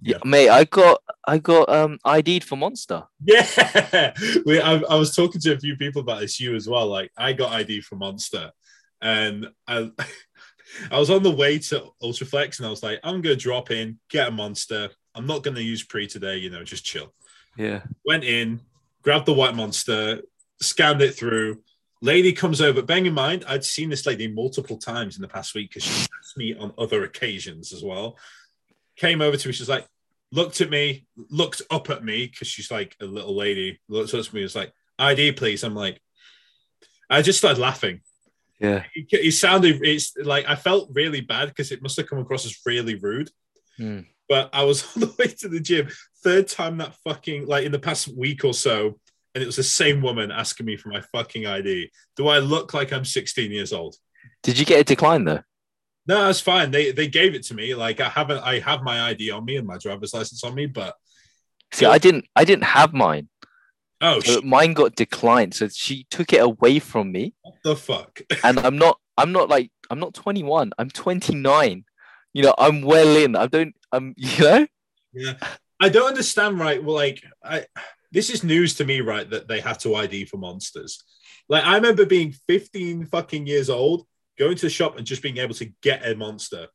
Yeah. Mate, I got I got um I D'd for Monster. Yeah, we, I, I was talking to a few people about this, you as well. Like, I got I D'd for Monster, and I I was on the way to Ultra Flex, and I was like, I'm gonna drop in, get a Monster. I'm not gonna use pre today, you know, just chill. Yeah. Went in, grabbed the white Monster, scanned it through. Lady comes over. Bearing in mind, I'd seen this lady multiple times in the past week because she asked me on other occasions as well. Came over to me, she's like, looked at me, looked up at me, because she's like a little lady, looked up at me, was like, I D, please. I'm like, I just started laughing. Yeah. It, it sounded, it's like, I felt really bad, because it must have come across as really rude. Mm. But I was on the way to the gym, third time that fucking, like in the past week or so, and it was the same woman asking me for my fucking I D. Do I look like I'm sixteen years old? Did you get a decline though? No, that's fine. They they gave it to me. Like I haven't. I have my I D on me and my driver's license on me. But see, I didn't. I didn't have mine. Oh, so she... mine got declined. So she took it away from me. What the fuck? And I'm not. I'm not like. I'm not twenty-one. I'm twenty-nine. You know. I'm well in. I don't. I'm. You know. Yeah. I don't understand. Right. Well, like I. This is news to me. Right. That they have to I D for monsters. Like I remember being fifteen fucking years old, going to the shop and just being able to get a monster.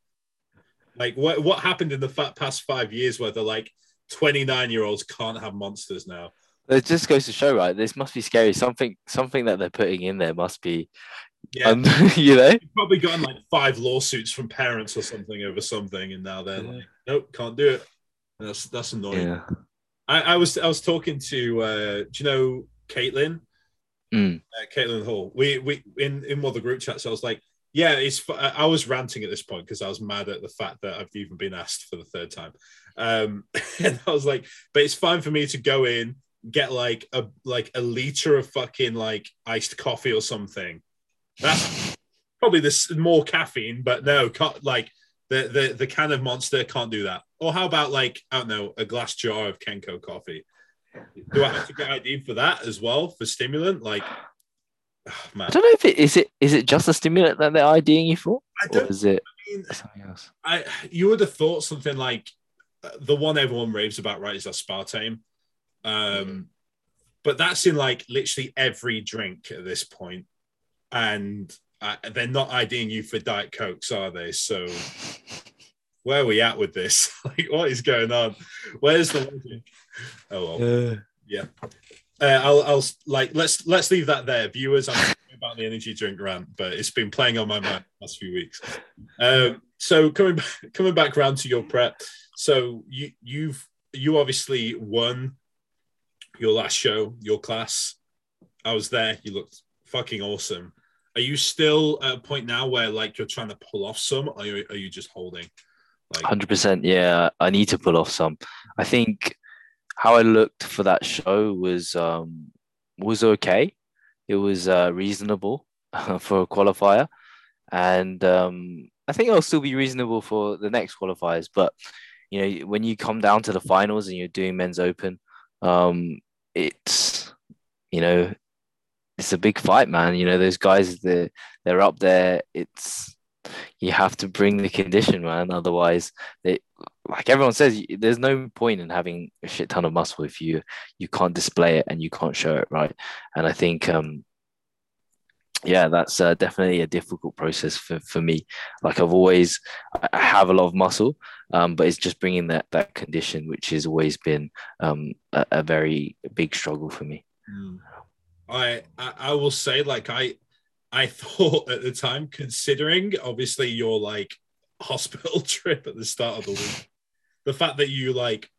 Like what what happened in the fa- past five years where they're like twenty-nine year olds can't have monsters now. It just goes to show, right? This must be scary. Something something that they're putting in there must be, yeah. Um, you know? You've probably gotten like five lawsuits from parents or something over something. And now they're yeah. like, nope, can't do it. And that's, that's annoying. Yeah. I, I was, I was talking to, uh, do you know, Caitlin? Mm. Uh, Caitlin Hall. We, we, in, in one of the group chats, I was like, yeah, it's. I was ranting at this point because I was mad at the fact that I've even been asked for the third time, um, and I was like, "But it's fine for me to go in, get like a like a liter of fucking like iced coffee or something. That's probably this more caffeine, but no, can't, like the the the can of Monster can't do that. Or how about like I don't know, a glass jar of Kenko coffee? Do I have to get I D for that as well for stimulant? Like." Oh, I don't know if it is it is it just a stimulant that they're IDing you for, I don't, or is it? I mean, something else? I you would have thought something like uh, the one everyone raves about, right? Is aspartame, um, mm-hmm. but that's in like literally every drink at this point, and uh, they're not IDing you for Diet Cokes, are they? So where are we at with this? Like, what is going on? Where's the logic? Oh well, uh, yeah. Uh, I'll, I'll like let's let's leave that there, viewers. I'm sorry about the energy drink rant, but it's been playing on my mind the last few weeks. Um, so coming coming back round to your prep, so you you've you obviously won your last show, your class. I was there. You looked fucking awesome. Are you still at a point now where like you're trying to pull off some, or are you, are you just holding? Like, one hundred percent. Yeah, I need to pull off some. I think. How I looked for that show was um, was okay. It was uh, reasonable for a qualifier, and um, I think I'll still be reasonable for the next qualifiers. But you know, when you come down to the finals and you're doing men's open, um, it's you know, it's a big fight, man. You know, those guys they're, they're up there. It's you have to bring the condition, man. Otherwise, they. Like everyone says, there's no point in having a shit ton of muscle if you you can't display it and you can't show it, right? And I think, um, yeah, that's uh, definitely a difficult process for, for me. Like I've always, I have a lot of muscle, um, but it's just bringing that that condition, which has always been um, a, a very big struggle for me. Mm. I I will say, like I I thought at the time, considering obviously your like hospital trip at the start of the week, the fact that you like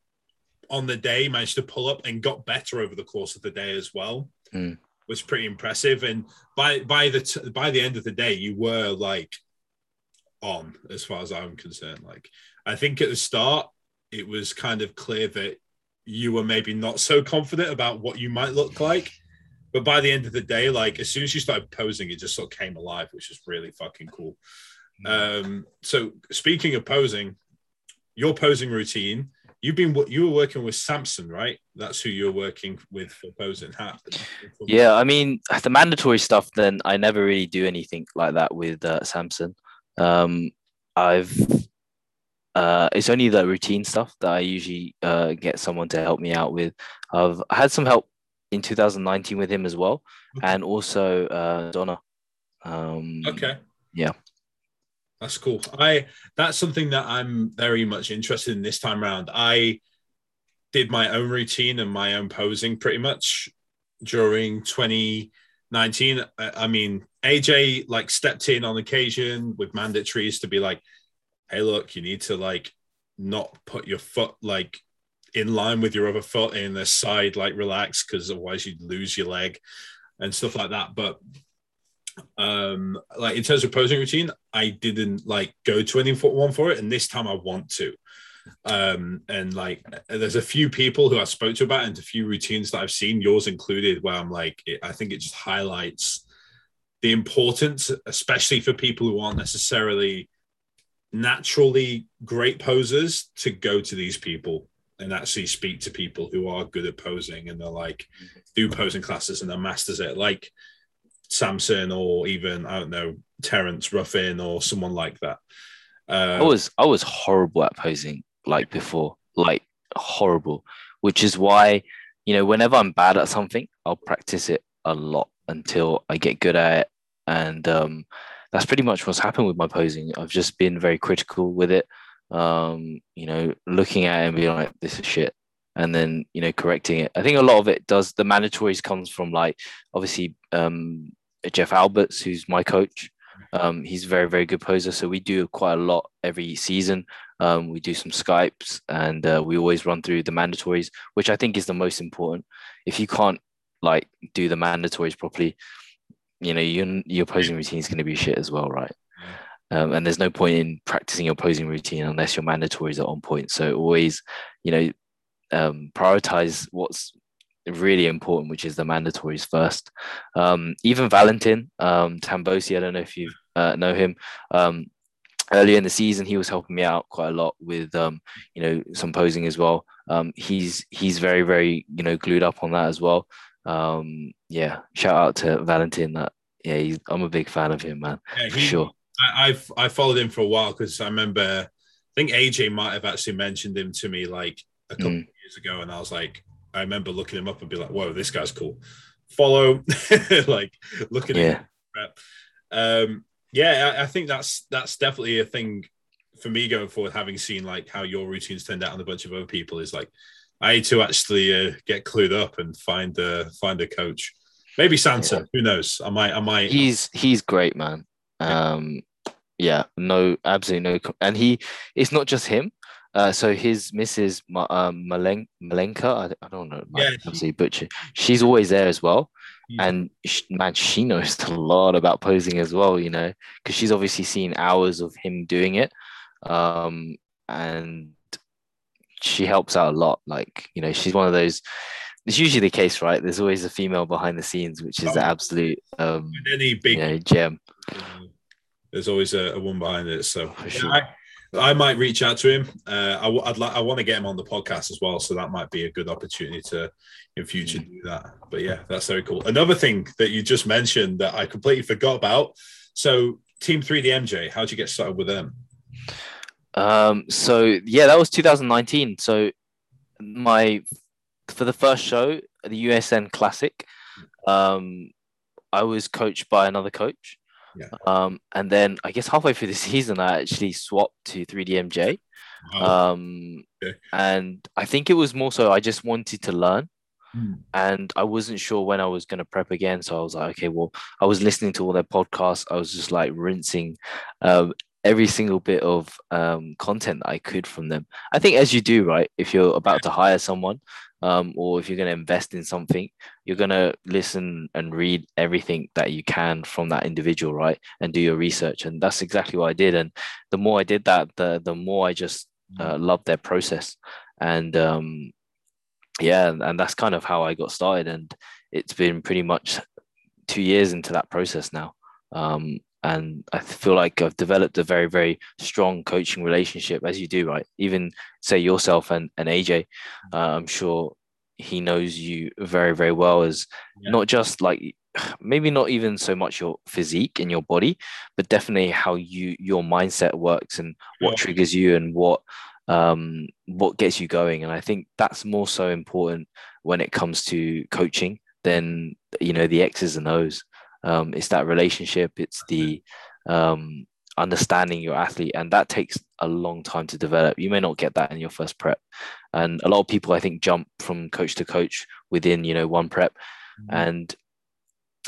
on the day managed to pull up and got better over the course of the day as well mm. was pretty impressive. And by by the t- by the end of the day, you were like on, as far as I'm concerned. Like I think at the start, it was kind of clear that you were maybe not so confident about what you might look like. But by the end of the day, like as soon as you started posing, it just sort of came alive, which is really fucking cool. Um, so speaking of posing, your posing routine, you've been, you were working with Samson, right? That's who you're working with for posing. How, yeah. I mean, the mandatory stuff, then I never really do anything like that with uh, Samson. Um, I've, Uh, it's only the routine stuff that I usually uh, get someone to help me out with. I've I had some help in two thousand nineteen with him as well, okay. and also uh, Donna. Um, okay. Yeah, that's cool. I that's something that I'm very much interested in this time around. I did my own routine and my own posing pretty much during twenty nineteen. I, I mean, A J like stepped in on occasion with mandatories to be like, hey, look, you need to like not put your foot like in line with your other foot in the side, like relax, because otherwise you'd lose your leg and stuff like that. But um, like in terms of posing routine, I didn't like go to anyone for it. And this time I want to. Um, and like there's a few people who I spoke to about it and a few routines that I've seen, yours included, where I'm like, it, I think it just highlights the importance, especially for people who aren't necessarily naturally great posers, to go to these people and actually speak to people who are good at posing and they're like do posing classes and they're masters at like Samson or even I don't know Terence Ruffin or someone like that. uh, I was I was horrible at posing like before like horrible which is why, you know, whenever I'm bad at something I'll practice it a lot until I get good at it. And um that's pretty much what's happened with my posing. I've just been very critical with it, um, you know, looking at it and being like, this is shit, and then, you know, correcting it. I think a lot of it does, the mandatories comes from like, obviously, um, Jeff Alberts, who's my coach. Um, he's a very, very good poser. So we do quite a lot every season. Um, we do some Skypes and uh, we always run through the mandatories, which I think is the most important. If you can't like do the mandatories properly, you know, your, your posing routine is going to be shit as well, right? Um, and there's no point in practicing your posing routine unless your mandatories are on point. So always, you know, um, prioritize what's really important, which is the mandatories first. Um, even Valentin um, Tambosi, I don't know if you uh, know him. Um, earlier in the season, he was helping me out quite a lot with, um, you know, some posing as well. Um, he's he's very, very, you know, glued up on that as well. Um, yeah, shout out to Valentin. That yeah, he's, I'm a big fan of him, man. Yeah, he, for sure. I, I've I followed him for a while because I remember I think A J might have actually mentioned him to me like a couple mm. of years ago, and I was like, I remember looking him up and be like, whoa, this guy's cool. Follow, like looking at him. Um, yeah, I, I think that's that's definitely a thing for me going forward. Having seen like how your routines turned out on a bunch of other people is like, I need to actually uh, get clued up and find a find a coach. Maybe Sansa, yeah. Who knows? I might. I might. He's he's great, man. Um, yeah, no, absolutely no. And he, it's not just him. Uh, so his Missus Ma, um, Malen, Malenka, I, I don't know, yeah, she, butcher. She's always there as well. Yeah. And she, man, she knows a lot about posing as well, you know, because she's obviously seen hours of him doing it. Um, and she helps out a lot. Like, you know, she's one of those, it's usually the case, right? There's always a female behind the scenes, which is oh, the absolute um any big, you know, gem. There's always a, a one behind it. So yeah, sure. I, I might reach out to him. Uh, I, I'd like, I want to get him on the podcast as well. So that might be a good opportunity to in future do that. But yeah, that's very cool. Another thing that you just mentioned that I completely forgot about. So Team three D M J, how'd you get started with them? Um, so yeah, that was two thousand nineteen. So my, for the first show, the U S N Classic, um, I was coached by another coach. Yeah. Um, and then I guess halfway through the season, I actually swapped to three D M J. Um, okay. And I think it was more so I just wanted to learn. Mm. And I wasn't sure when I was going to prep again. So I was like, okay, well, I was listening to all their podcasts. I was just like rinsing um, every single bit of um, content that I could from them. I think as you do, right, if you're about to hire someone, Um, or if you're going to invest in something, you're going to listen and read everything that you can from that individual, right? And do your research. And that's exactly what I did. And the more I did that, the the more I just uh, loved their process. And um, yeah, and that's kind of how I got started. And it's been pretty much two years into that process now. Um, and I feel like I've developed a very, very strong coaching relationship, as you do, right? Even say yourself and, and A J, uh, I'm sure he knows you very, very well as yeah. not just like, maybe not even so much your physique and your body, but definitely how you, your mindset works and what yeah. triggers you and what, um, what gets you going. And I think that's more so important when it comes to coaching than, you know, the X's and O's. Um, it's that relationship, it's the um, understanding your athlete, and that takes a long time to develop. You may not get that in your first prep, and a lot of people I think jump from coach to coach within, you know, one prep. Mm-hmm. And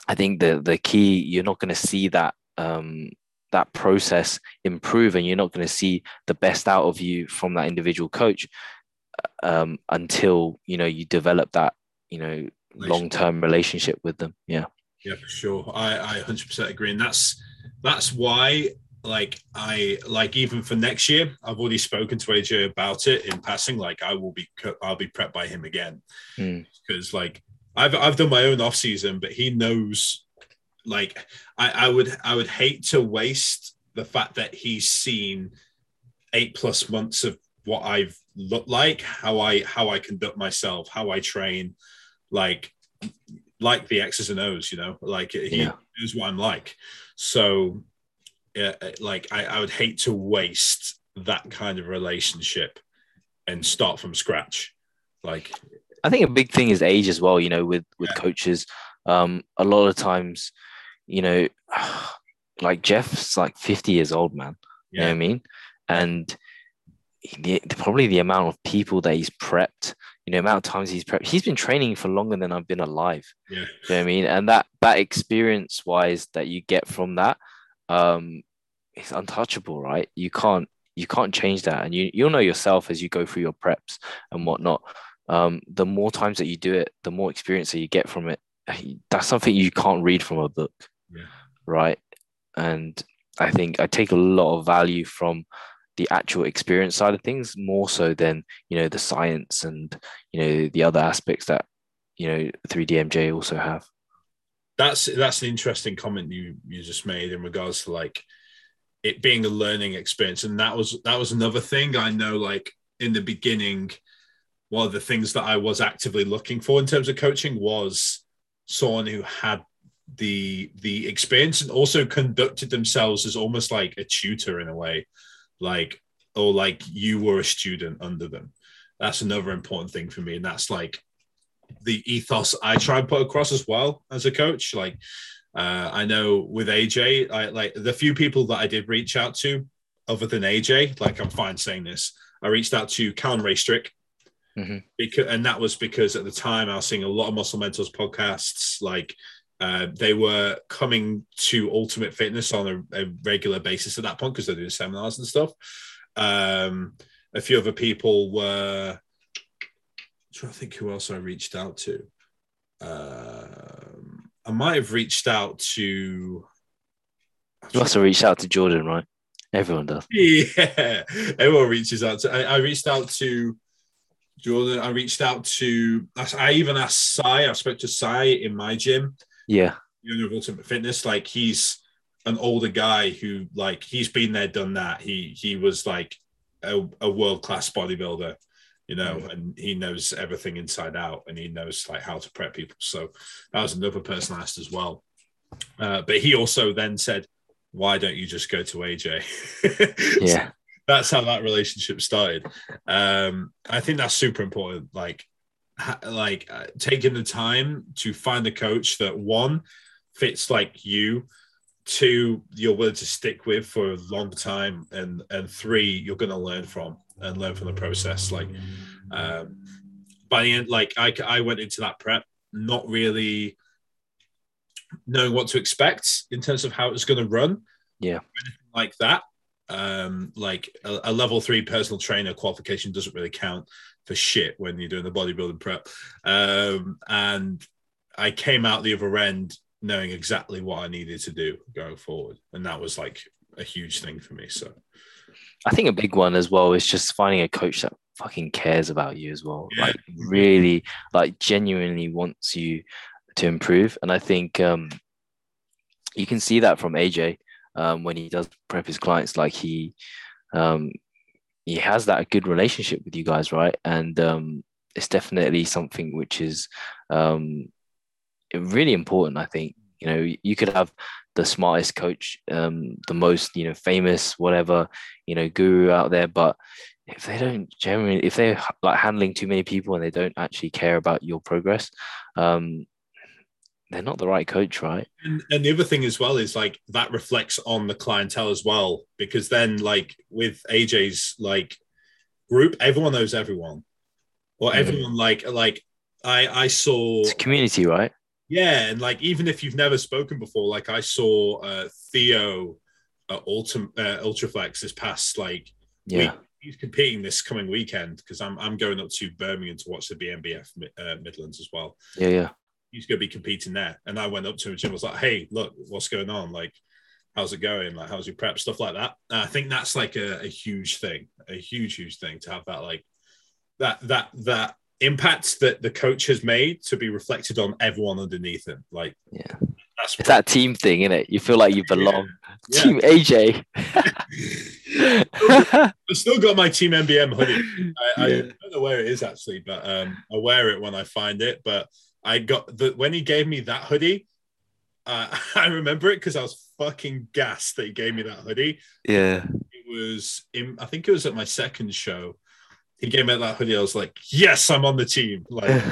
I think the the key, you're not going to see that um, that process improve, and you're not going to see the best out of you from that individual coach um, until, you know, you develop that, you know, long-term relationship with them. Yeah. Yeah, for sure. I, I one hundred percent agree. And that's that's why, like, I like even for next year, I've already spoken to A J about it in passing. Like, I will be I'll be prepped by him again. Mm. Because like I've I've done my own off season, but he knows, like, I, I would I would hate to waste the fact that he's seen eight plus months of what I've looked like, how I how I conduct myself, how I train, like like the X's and O's, you know, like he yeah. knows what I'm like. So yeah, like I, I would hate to waste that kind of relationship and start from scratch. Like, I think a big thing is age as well, you know, with, with yeah. coaches. Um, a lot of times, you know, like Jeff's like fifty years old, man, yeah. you know what I mean? And the, the, probably the amount of people that he's prepped, you know, amount of times he's prepped, he's been training for longer than I've been alive. Yeah. You know what I mean? And that, that experience wise that you get from that, um, it's untouchable, right? You can't, you can't change that. And you, you'll know yourself as you go through your preps and whatnot. Um, the more times that you do it, the more experience that you get from it. That's something you can't read from a book. Yeah. Right. And I think I take a lot of value from the actual experience side of things more so than, you know, the science and, you know, the other aspects that, you know, three D M J also have. That's, that's an interesting comment you, you just made in regards to like it being a learning experience. And that was, that was another thing I know, like in the beginning, one of the things that I was actively looking for in terms of coaching was someone who had the, the experience and also conducted themselves as almost like a tutor in a way. Like, or like you were a student under them. That's another important thing for me. And that's like the ethos I try and put across as well as a coach. Like, uh, I know with A J, I like the few people that I did reach out to other than A J, like I'm fine saying this. I reached out to Callum Raystrick mm-hmm. because, and that was because at the time I was seeing a lot of Muscle Mentors podcasts. Like, Uh, they were coming to Ultimate Fitness on a, a regular basis at that point because they're doing seminars and stuff. Um, a few other people were... I'm trying to think who else I reached out to. Um, I might have reached out to... You must have reached out to Jordan, right? Everyone does. Yeah, everyone reaches out to... I, I reached out to... Jordan, I reached out to... I even asked Sai. I spoke to Sai in my gym. Yeah. Owner of Ultimate Fitness. Like, he's an older guy who, like, he's been there, done that. He he was, like, a, a world-class bodybuilder, you know, mm-hmm. and he knows everything inside out, and he knows, like, how to prep people. So that was another person I asked as well. Uh, but he also then said, why don't you just go to A J? Yeah. So that's how that relationship started. Um, I think that's super important. Like, like uh, taking the time to find a coach that one fits like you, two you're willing to stick with for a long time, and and three you're going to learn from and learn from the process. Like, um, by the end, like I, I went into that prep not really knowing what to expect in terms of how it was going to run. Yeah. Anything like that. Um, like a, a level three personal trainer qualification doesn't really count for shit when you're doing the bodybuilding prep. Um, and I came out the other end knowing exactly what I needed to do going forward. And that was like a huge thing for me. So I think a big one as well is just finding a coach that fucking cares about you as well. Yeah. Like really, like genuinely wants you to improve. And I think um, you can see that from A J um, when he does prep his clients, like he, um, he has that good relationship with you guys. Right. And um, it's definitely something which is um, really important. I think, you know, you could have the smartest coach, um, the most, you know, famous, whatever, you know, guru out there. But if they don't generally, if they're like handling too many people and they don't actually care about your progress, um, they're not the right coach, right? And, and the other thing as well is like that reflects on the clientele as well, because then like with A J's like group, everyone knows everyone, or mm. everyone like like I I saw it's a community, right? Yeah, and like even if you've never spoken before, like I saw uh, Theo at Ultra uh, Ultra Flex this past like yeah. week. He's competing this coming weekend because I'm I'm going up to Birmingham to watch the B M B F uh, Midlands as well. Yeah, yeah. He's going to be competing there, and I went up to him and was like, "Hey, look, what's going on? Like, how's it going? Like, how's your prep? Stuff like that." And I think that's like a, a huge thing, a huge, huge thing to have that like that that that impact that the coach has made to be reflected on everyone underneath him. Like, yeah, that's it's that team thing, isn't it? You feel like you belong. Yeah. Team yeah. A J. I still got my Team M B M hoodie. I, yeah. I don't know where it is actually, but um, I wear it when I find it. But I got the when he gave me that hoodie, uh, I remember it because I was fucking gassed that he gave me that hoodie. Yeah, it was. In, I think it was at my second show. He gave me that hoodie. I was like, "Yes, I'm on the team." Like,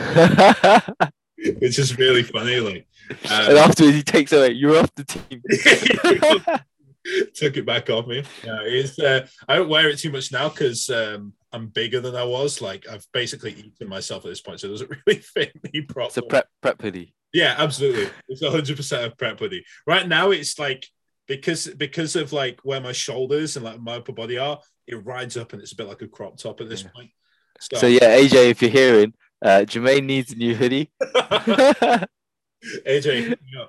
it's just really funny. Like, um, and afterwards he takes away, "You're off the team." Took it back off me. Yeah, it's, uh, I don't wear it too much now because um, I'm bigger than I was. Like I've basically eaten myself at this point, so it doesn't really fit me properly. It's a prep prep hoodie. Yeah, absolutely. It's one hundred percent a prep hoodie. Right now, it's like because because of like where my shoulders and like my upper body are, it rides up and it's a bit like a crop top at this yeah. point. So, so yeah, A J, if you're hearing, uh, Jermaine needs a new hoodie. A J, yeah.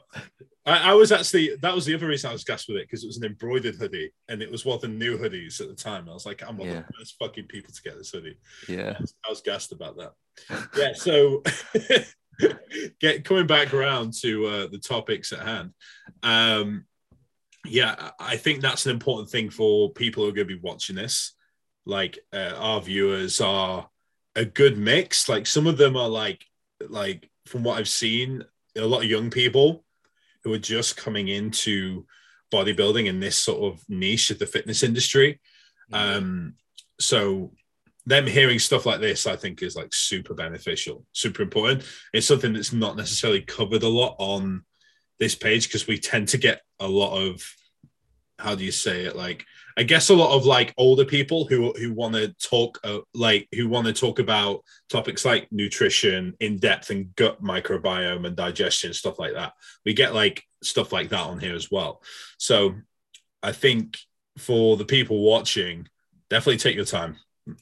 I, I was actually, that was the other reason I was gassed with it, because it was an embroidered hoodie and it was one of the new hoodies at the time. I was like, I'm one yeah. of the first fucking people to get this hoodie. Yeah. I was, I was gassed about that. Yeah. So get coming back around to uh, the topics at hand. Um, yeah. I think that's an important thing for people who are going to be watching this. Like uh, our viewers are a good mix. Like some of them are like, like from what I've seen, a lot of young people who are just coming into bodybuilding in this sort of niche of the fitness industry. Um, so them hearing stuff like this, I think is like super beneficial, super important. It's something that's not necessarily covered a lot on this page because we tend to get a lot of, how do you say it? Like, I guess a lot of like older people who, who want to talk, uh, like who want to talk about topics like nutrition in depth and gut microbiome and digestion, stuff like that. We get like stuff like that on here as well. So I think for the people watching, definitely take your time.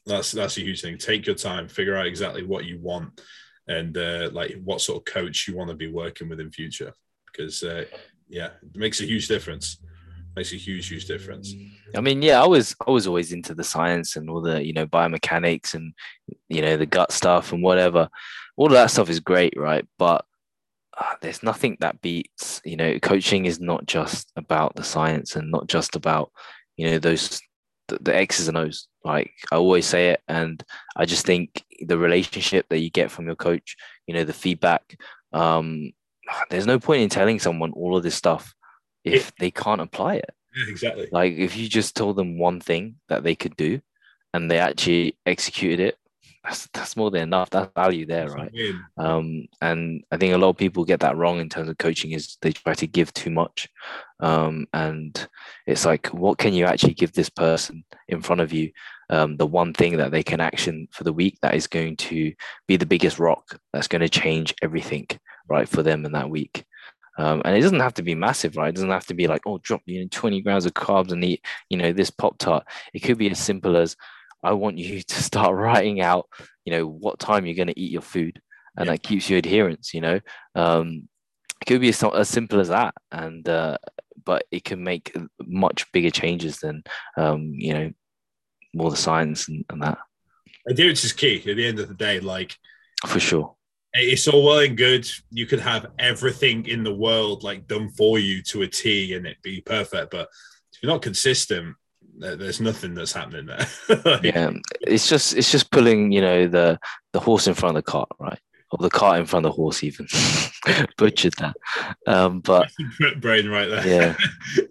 That's, that's a huge thing. Take your time, figure out exactly what you want and uh, like what sort of coach you want to be working with in future. Because uh, yeah, it makes a huge difference. Makes a huge, huge difference. I mean, yeah, I was I was always into the science and all the, you know, biomechanics and, you know, the gut stuff and whatever. All of that stuff is great, right? But uh, there's nothing that beats, you know, coaching is not just about the science and not just about, you know, those, the, the X's and O's. Like I always say it. And I just think the relationship that you get from your coach, you know, the feedback, um, there's no point in telling someone all of this stuff if they can't apply it. Yeah, exactly. Like if you just told them one thing that they could do and they actually executed it, that's that's more than enough. That's value there, that's right? Um, and I think a lot of people get that wrong in terms of coaching, is they try to give too much. Um, and it's like, what can you actually give this person in front of you? Um, the one thing that they can action for the week that is going to be the biggest rock, that's going to change everything, right, for them in that week. Um, and it doesn't have to be massive, right? It doesn't have to be like, oh, drop you know, twenty grams of carbs and eat, you know, this Pop-Tart. It could be as simple as, I want you to start writing out, you know, what time you're going to eat your food. And yeah. that keeps your adherence, you know. Um, it could be as, as simple as that. And, uh, but it can make much bigger changes than, um, you know, more the science and, and that. Adherence is key at the end of the day, like. For sure. It's all well and good. You could have everything in the world like done for you to a T and it be perfect. But if you're not consistent, there's nothing that's happening there. Like, yeah, it's just it's just pulling, you know, the the horse in front of the cart, right? Or the cart in front of the horse, even. Butchered that. Um, but brain right there.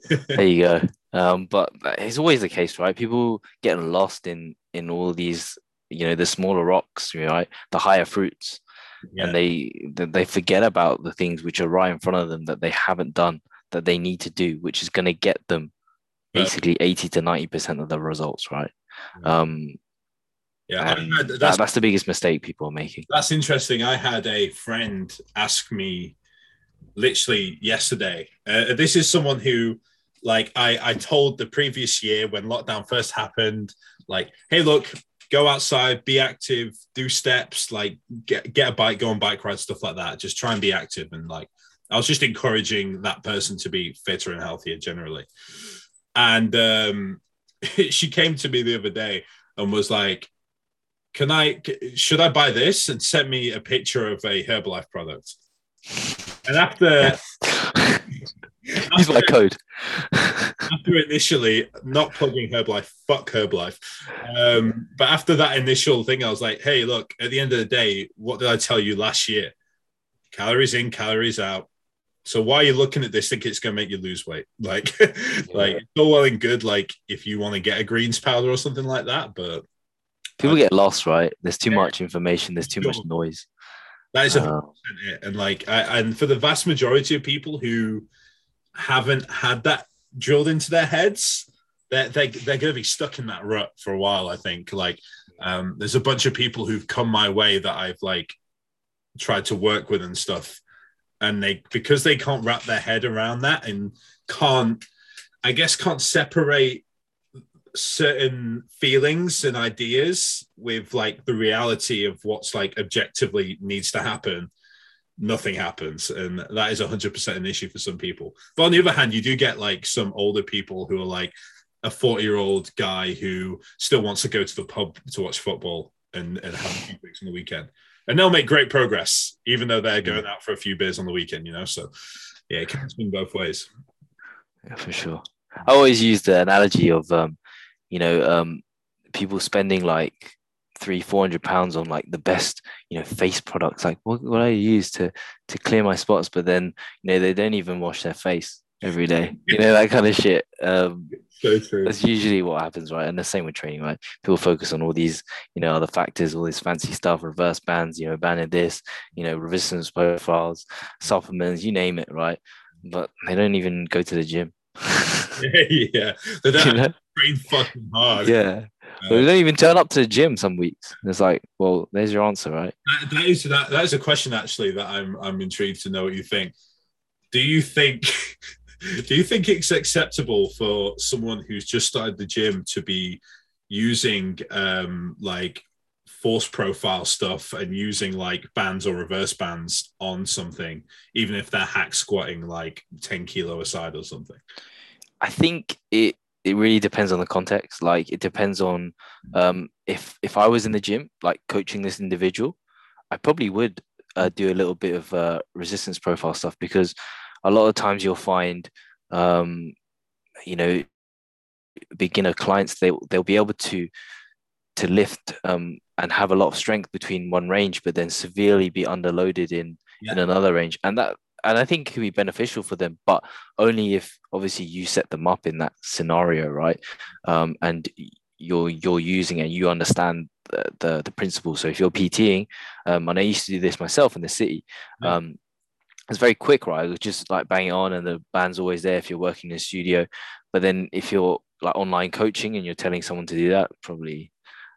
Yeah, there you go. Um, but it's always the case, right? People getting lost in in all these, you know, the smaller rocks, right? The higher fruits. Yeah. And they they forget about the things which are right in front of them that they haven't done, that they need to do, which is going to get them basically eighty to ninety percent of the results, right? Um, yeah, I mean, that's, that, that's the biggest mistake people are making. That's interesting. I had a friend ask me literally yesterday. Uh, this is someone who, like, I, I told the previous year when lockdown first happened, like, hey, look, go outside, be active, do steps, like get get a bike, go on bike rides, stuff like that. Just try and be active. And like, I was just encouraging that person to be fitter and healthier generally. And um, she came to me the other day and was like, can I, should I buy this? And sent me a picture of a Herbalife product. And after... Use my code. After initially not plugging Herbalife, fuck Herbalife. Um, but after that initial thing, I was like, hey, look, at the end of the day, what did I tell you last year? Calories in, calories out. So why are you looking at this? Think it's going to make you lose weight. Like, yeah. like it's all well and good, like if you want to get a greens powder or something like that, but people um, get lost, right? There's too yeah. much information, there's too much noise. That is a um, and like I, and for the vast majority of people who haven't had that drilled into their heads, they're, they're, they're going to be stuck in that rut for a while, I think. Like, um, there's a bunch of people who've come my way that I've, like, tried to work with and stuff. And they, because they can't wrap their head around that and can't, I guess, can't separate certain feelings and ideas with, like, the reality of what's, like, objectively needs to happen. Nothing happens, and that is one hundred percent an issue for some people. But on the other hand, you do get like some older people who are like a forty year old guy who still wants to go to the pub to watch football and, and have a few beers on the weekend, and they'll make great progress even though they're going out for a few beers on the weekend, you know. So yeah, it can swing both ways. Yeah, for sure. I always use the analogy of um you know um people spending like three, four hundred pounds on like the best, you know, face products. Like what, what I use to to clear my spots, but then, you know, they don't even wash their face every day. You know, that kind of shit. Um, so true. That's usually what happens, right? And the same with training, right? People focus on all these, you know, other factors, all this fancy stuff, reverse bands, you know, banning this, you know, resistance profiles, supplements, you name it, right? But they don't even go to the gym. Yeah, they don't, you know? Train fucking hard. Yeah. Well, we don't even turn up to the gym some weeks. It's like, well, there's your answer, right? That, that is that, that is a question actually that I'm I'm intrigued to know what you think. Do you think do you think it's acceptable for someone who's just started the gym to be using um, like force profile stuff and using like bands or reverse bands on something, even if they're hack squatting like ten kilo a side or something? I think it. It really depends on the context. Like it depends on um, if if I was in the gym, like coaching this individual, I probably would uh, do a little bit of uh, resistance profile stuff, because a lot of times you'll find, um, you know, beginner clients, they, they'll be able to to lift um, and have a lot of strength between one range, but then severely be underloaded in, yeah. in another range. And that, And I think it could be beneficial for them, but only if obviously you set them up in that scenario, right? Um, and you're you're using and you understand the the, the principles. So if you're PTing, um, and I used to do this myself in the city. Yeah. Um, it's very quick, right? It was just like bang it on, and the band's always there if you're working in the studio. But then if you're like online coaching and you're telling someone to do that, probably,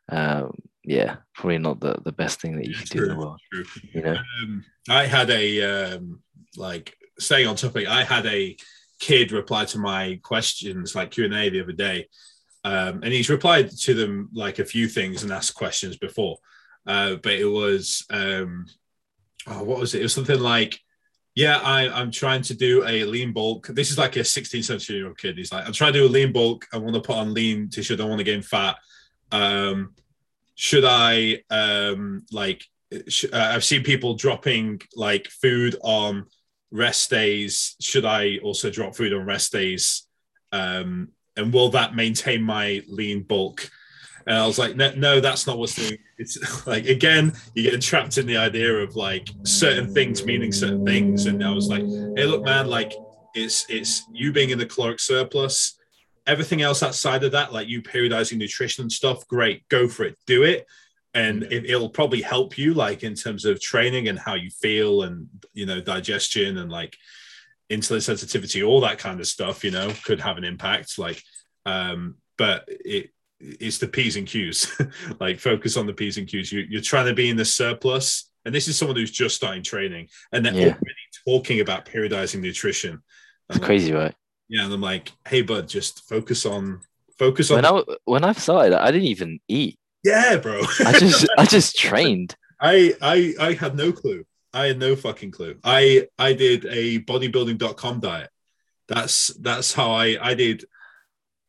um, yeah, probably not the, the best thing that you yeah, can true, do in the world. True. You know, um, I had a um, like staying on topic. I had a kid reply to my questions like Q and A the other day. Um, and he's replied to them like a few things and asked questions before, uh, but it was, um, oh, what was it? It was something like, yeah, I, I'm trying to do a lean bulk. This is like a sixteen, seventeen-year-old kid. He's like, I'm trying to do a lean bulk. I want to put on lean tissue. I don't want to gain fat. Um, should I, um, like, sh- uh, I've seen people dropping, like, food on rest days. Should I also drop food on rest days? Um, and will that maintain my lean bulk? And I was like, no, no, that's not what's doing. It's like, again, you get trapped in the idea of like certain things meaning certain things. And I was like, hey, look, man, like it's it's you being in the caloric surplus, everything else outside of that, like you periodizing nutrition and stuff. Great. Go for it. Do it. And it, it'll probably help you like in terms of training and how you feel and, you know, digestion and like insulin sensitivity, all that kind of stuff, you know, could have an impact. Like, um, but it, it's the P's and Q's, like focus on the P's and Q's. You, you're trying to be in the surplus. And this is someone who's just starting training and they're yeah. already talking about periodizing nutrition. It's like, crazy, right? Yeah. And I'm like, hey, bud, just focus on, focus on. When, I, when I've started, I didn't even eat. Yeah, bro. I just, I just trained. I, I, I had no clue. I had no fucking clue. I, I did a bodybuilding dot com diet. That's, that's how I, I did.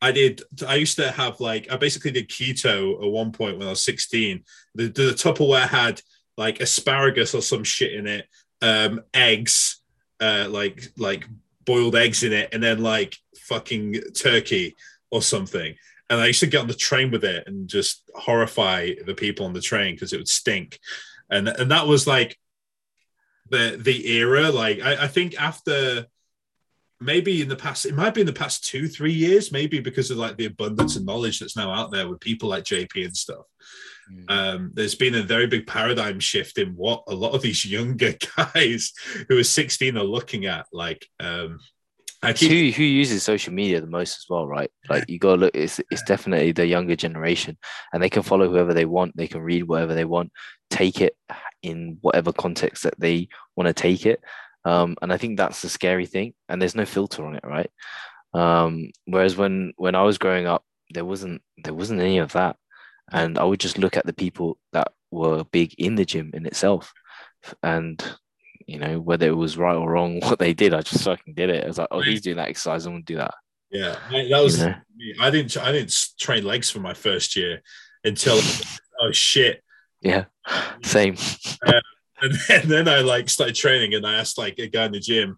I did. I used to have like I basically did keto at one point when I was sixteen. The, the Tupperware had like asparagus or some shit in it, um, eggs, uh, like like boiled eggs in it, and then like fucking turkey or something. And I used to get on the train with it and just horrify the people on the train because it would stink. And and that was like the the era. Like I, I think after. Maybe in the past, it might be in the past two, three years, maybe because of like the abundance of knowledge that's now out there with people like J P and stuff. Mm. Um, there's been a very big paradigm shift in what a lot of these younger guys who are sixteen are looking at. Like, um, I keep... who, who uses social media the most as well, right? Like, you gotta look, it's, it's definitely the younger generation, and they can follow whoever they want, they can read whatever they want, take it in whatever context that they want to take it. Um, and I think that's the scary thing. And there's no filter on it, right? Um, whereas when when I was growing up, there wasn't there wasn't any of that. And I would just look at the people that were big in the gym in itself. And, you know, whether it was right or wrong, what they did, I just fucking did it. I was like, oh, he's doing that exercise, I'm going to do that. Yeah, I, that was, you know? I didn't I didn't train legs for my first year until, oh, shit. Yeah, same. Um, And then, and then I like started training and I asked like a guy in the gym,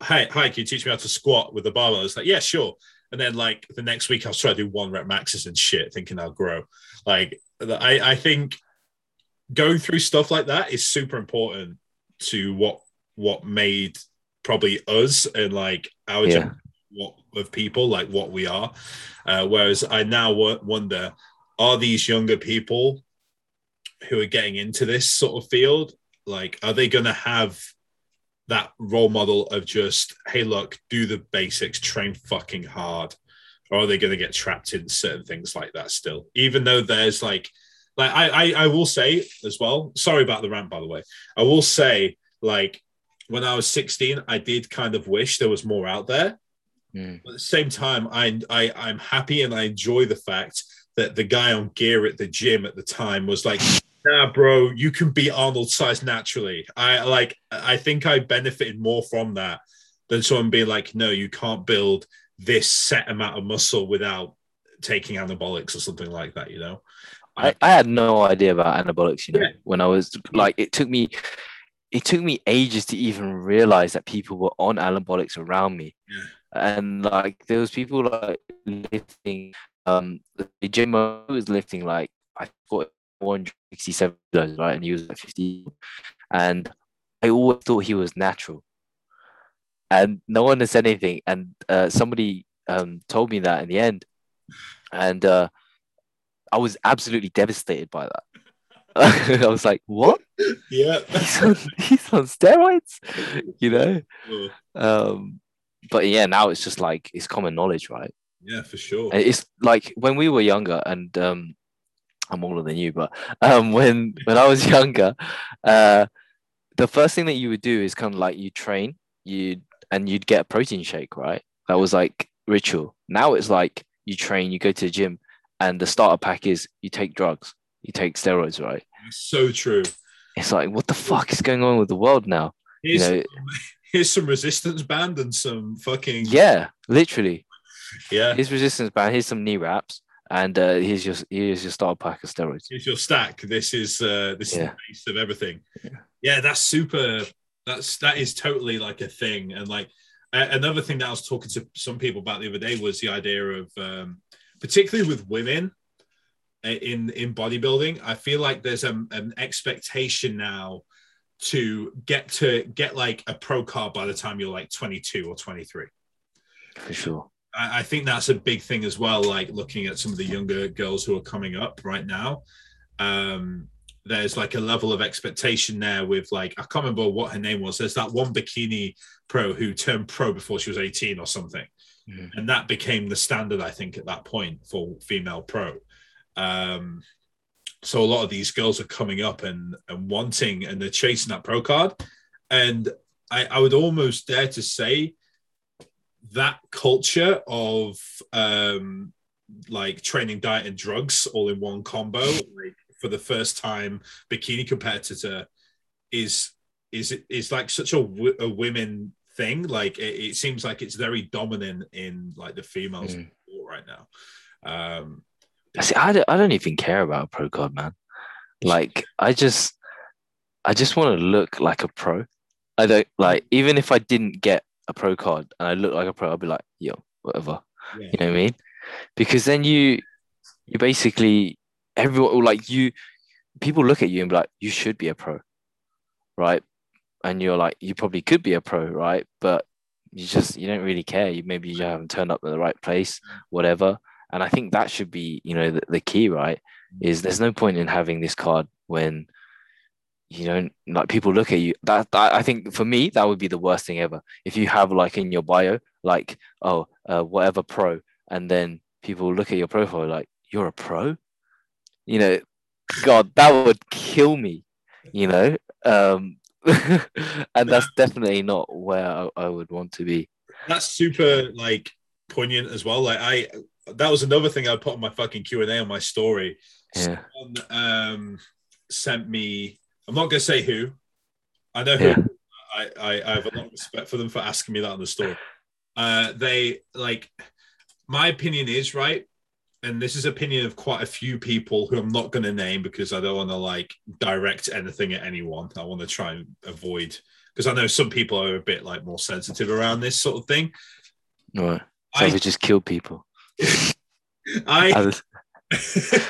hi, hi, can you teach me how to squat with the barbell? I was like, yeah, sure. And then like the next week I was trying to do one rep maxes and shit, thinking I'll grow. Like I, I think going through stuff like that is super important to what, what made probably us and like our yeah. generation what, of people, like what we are. Uh, whereas I now wonder, are these younger people who are getting into this sort of field, like, are they going to have that role model of just, hey, look, do the basics, train fucking hard? Or are they going to get trapped in certain things like that still? Even though there's like, like I, I, I will say as well, sorry about the rant, by the way. I will say, like, when I was sixteen, I did kind of wish there was more out there. Mm. But at the same time, I, I, I'm happy and I enjoy the fact that the guy on gear at the gym at the time was like, nah, bro, you can be Arnold size naturally. I like, I think I benefited more from that than someone being like, no, you can't build this set amount of muscle without taking anabolics or something like that, you know? I, I had no idea about anabolics, you know, yeah. when I was like, it took me, it took me ages to even realize that people were on anabolics around me. Yeah. And like, there was people like lifting, um, the gym was lifting like, I thought, one hundred sixty-seven kilos, right? And he was like fifty. And I always thought he was natural. And no one has said anything. And uh, somebody um, told me that in the end. And uh, I was absolutely devastated by that. I was like, what? Yeah. He's on, he's on steroids, you know? Yeah. Um, but yeah, now it's just like, it's common knowledge, right? Yeah, for sure. It's like when we were younger, and um, I'm older than you, but um, when, when I was younger, uh, the first thing that you would do is kind of like you train, you and you'd get a protein shake, right? That was like ritual. Now it's like you train, you go to the gym, and the starter pack is you take drugs, you take steroids, right? So true. It's like, what the fuck is going on with the world now? Here's, you know, here's some resistance band and some fucking... Yeah, literally. Yeah. Here's resistance band, here's some knee wraps, and uh, here's your here's your starter pack of steroids. Here's your stack. This is uh, this yeah. is the base of everything. Yeah. yeah, that's super... That's that is totally like a thing. And like uh, another thing that I was talking to some people about the other day was the idea of... Um, particularly with women in in bodybuilding, I feel like there's a, an expectation now to get to get like a pro card by the time you're like twenty-two or twenty-three. For sure. I, I think that's a big thing as well. Like looking at some of the younger girls who are coming up right now, um, there's like a level of expectation there with like, I can't remember what her name was. There's that one bikini pro who turned pro before she was eighteen or something. And that became the standard, I think, at that point for female pro. Um, so a lot of these girls are coming up and, and wanting, and they're chasing that pro card. And I, I would almost dare to say that culture of um, like training, diet, and drugs all in one combo, like for the first time bikini competitor is is is like such a, a women thing. Like it, it seems like it's very dominant in like the females mm. right now. Um, See, I don't, I don't even care about a pro card, man. Like I just, I just want to look like a pro. I don't like, even if I didn't get a pro card and I look like a pro, I'd be like, yo, whatever. Yeah. You know what I mean? Because then you, you basically everyone like you, people look at you and be like, you should be a pro, right? And you're like, you probably could be a pro, right? But you just, you don't really care. You maybe you haven't turned up at the right place, whatever. And I think that should be, you know, the, the key, right? Is there's no point in having this card when you don't, like people look at you. That, that I think for me, that would be the worst thing ever. If you have like in your bio, like, oh, uh, whatever pro. And then people look at your profile like, you're a pro? You know, God, that would kill me, you know? Um, and that's definitely not where I, I would want to be. That's super like poignant as well. Like I, that was another thing I put on my fucking Q and A on my story. Yeah. Someone um, sent me. I'm not gonna say who. I know who. Yeah. I, I I have a lot of respect for them for asking me that on the story. Uh, they like my opinion is right, and this is opinion of quite a few people who I'm not going to name because I don't want to like direct anything at anyone. I want to try and avoid, because I know some people are a bit like more sensitive around this sort of thing. No, I would just kill people. I I, was... I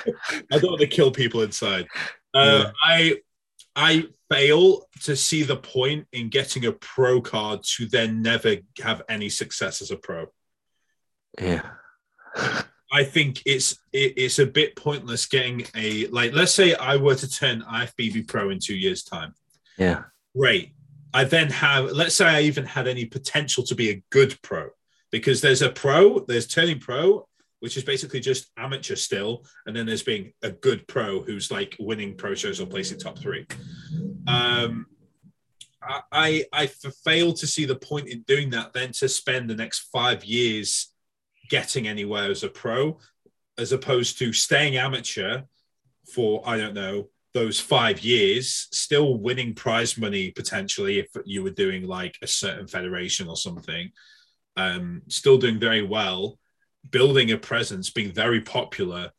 don't want to kill people inside. Uh, yeah. I I fail to see the point in getting a pro card to then never have any success as a pro. Yeah. I think it's it, it's a bit pointless getting a, like, let's say I were to turn I F B B pro in two years' time. Yeah. Great. I then have, let's say I even had any potential to be a good pro, because there's a pro, there's turning pro, which is basically just amateur still. And then there's being a good pro who's like winning pro shows or placing top three. Um, I, I, I failed to see the point in doing that then to spend the next five years getting anywhere as a pro, as opposed to staying amateur for, I don't know, those five years, still winning prize money potentially if you were doing like a certain federation or something, um, still doing very well, building a presence, being very popular,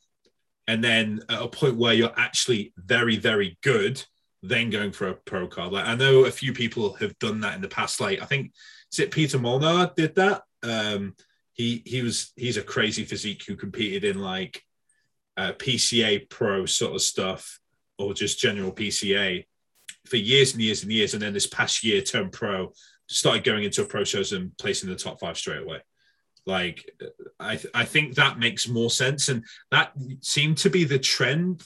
and then at a point where you're actually very, very good, then going for a pro card. Like I know a few people have done that in the past. Like I think, is it Peter Molnar did that? Um, He he was he's a crazy physique who competed in like uh, P C A pro sort of stuff or just general P C A for years and years and years, and then this past year turned pro, started going into pro shows and placing in the top five straight away. Like, I th- I think that makes more sense. And that seemed to be the trend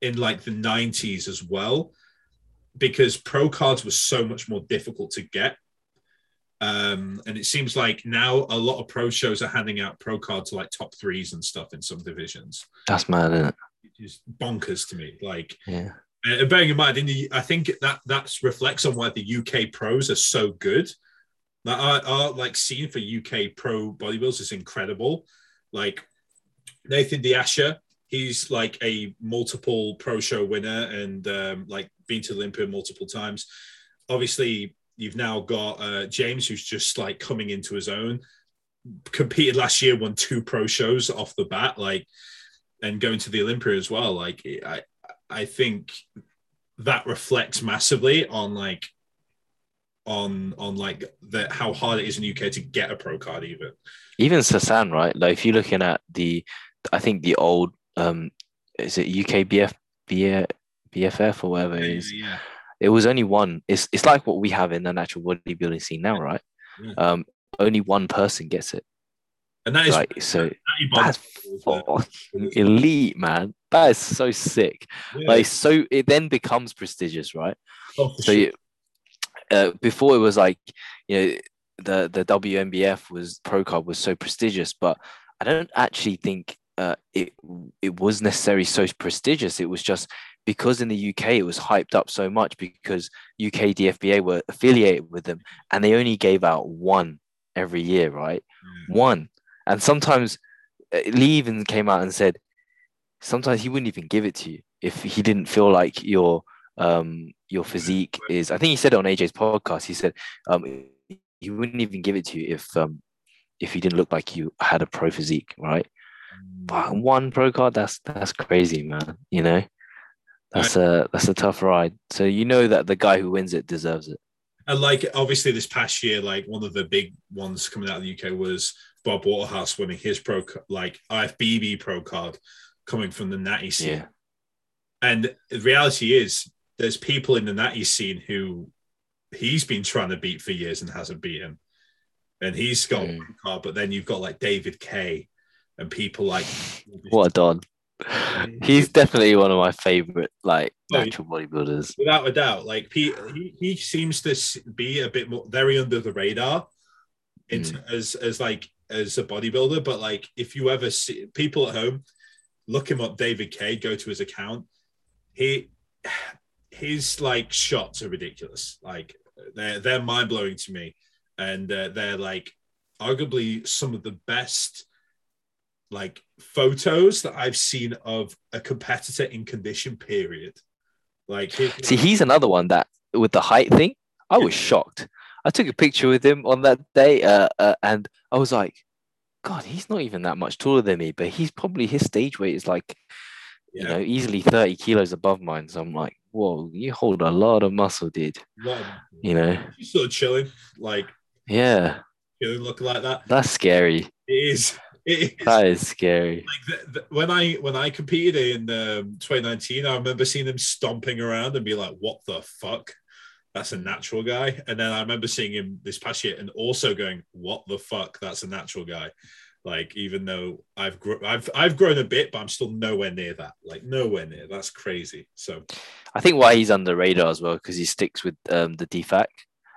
in like the nineties as well, because pro cards were so much more difficult to get. Um, and it seems like now a lot of pro shows are handing out pro cards to like top threes and stuff in some divisions. That's mad, isn't it? It's just bonkers to me. Like, yeah. And bearing in mind, in the, I think that that's reflects on why the U K pros are so good. Like, our, our like scene for U K pro bodybuilders is incredible. Like Nathan D'Asher, he's like a multiple pro show winner and um, like been to Olympia multiple times. Obviously, you've now got uh, James, who's just like coming into his own. Competed last year, won two pro shows off the bat, like, and going to the Olympia as well. Like, I, I think that reflects massively on like, on on like the how hard it is in the U K to get a pro card, even. Even Sasan, right? Like, if you're looking at the, I think the old, um, is it U K B F B F F or whatever it is? Yeah. yeah. It was only one. It's it's like what we have in the natural bodybuilding scene now, right? Yeah. Um, only one person gets it, and that is like, so. That's fucking elite, man. That is so sick. Yeah. Like, so it then becomes prestigious, right? Oh, so sure. uh, before it was like, you know, the the W M B F was pro card was so prestigious, but I don't actually think uh, it it was necessarily so prestigious. It was just. Because in the U K, it was hyped up so much because U K D F B A were affiliated with them and they only gave out one every year, right? Mm. One. And sometimes Lee even came out and said, sometimes he wouldn't even give it to you if he didn't feel like your um, your physique is... I think he said it on A J's podcast. He said um, he wouldn't even give it to you if um, if you didn't look like you had a pro physique, right? Mm. But one pro card, that's that's crazy, man, you know? That's a that's a tough ride. So you know that the guy who wins it deserves it. And like obviously this past year, like one of the big ones coming out of the U K was Bob Waterhouse winning his pro like I F B B pro card coming from the natty scene. Yeah. And the reality is, there's people in the natty scene who he's been trying to beat for years and hasn't beat him, and he's got mm. one card. But then you've got like David Kay and people like what a don. He's definitely one of my favorite, like oh, natural bodybuilders, without a doubt. Like he, he, he seems to be a bit more very under the radar, in, mm. as as like as a bodybuilder. But like, if you ever see people at home, look him up, David Kay. Go to his account. He, his like shots are ridiculous. Like they're they're mind blowing to me, and uh, they're like arguably some of the best. Like photos that I've seen of a competitor in condition, period. Like, see, he's another one that with the height thing, I was shocked. I took a picture with him on that day, uh, uh, and I was like, God, he's not even that much taller than me, but he's probably his stage weight is like, yeah. you know, easily thirty kilos above mine. So I'm like, whoa, you hold a lot of muscle, dude. Of, you know, he's sort of chilling, like, yeah, chilling, looking like that. That's scary. It is. It is. That is scary. Like the, the, when I when I competed in um, twenty nineteen, I remember seeing him stomping around and be like, "What the fuck? That's a natural guy." And then I remember seeing him this past year and also going, "What the fuck? That's a natural guy." Like, even though I've gr- I've I've grown a bit, but I'm still nowhere near that. Like nowhere near. That's crazy. So, I think why he's under radar as well because he sticks with um, the D F A C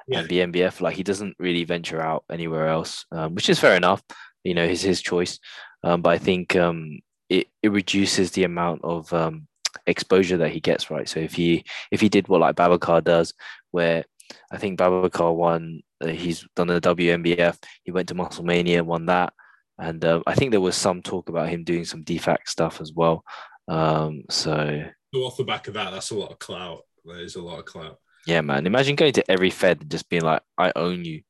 yeah. and B M B F. Like he doesn't really venture out anywhere else, um, which is fair enough. You know, his his choice, um, but I think um, it it reduces the amount of um, exposure that he gets, right? So if he if he did what like Babacar does, where I think Babacar won, uh, he's done the W M B F, he went to Musclemania, won that, and uh, I think there was some talk about him doing some D F A C stuff as well. Um, so off the back of that, that's a lot of clout. That is a lot of clout. Yeah, man. Imagine going to every Fed and just being like, "I own you."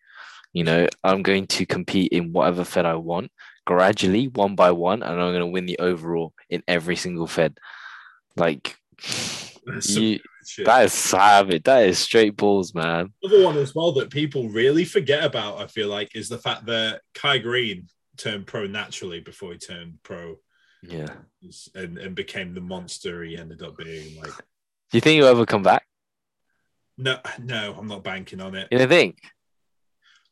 You know, I'm going to compete in whatever Fed I want, gradually, one by one, and I'm going to win the overall in every single Fed. Like, you, that is savage. That is straight balls, man. Another one as well that people really forget about, I feel like, is the fact that Kai Green turned pro naturally before he turned pro. Yeah. And, and became the monster he ended up being. Like, do you think he'll ever come back? No, no, I'm not banking on it. You don't think?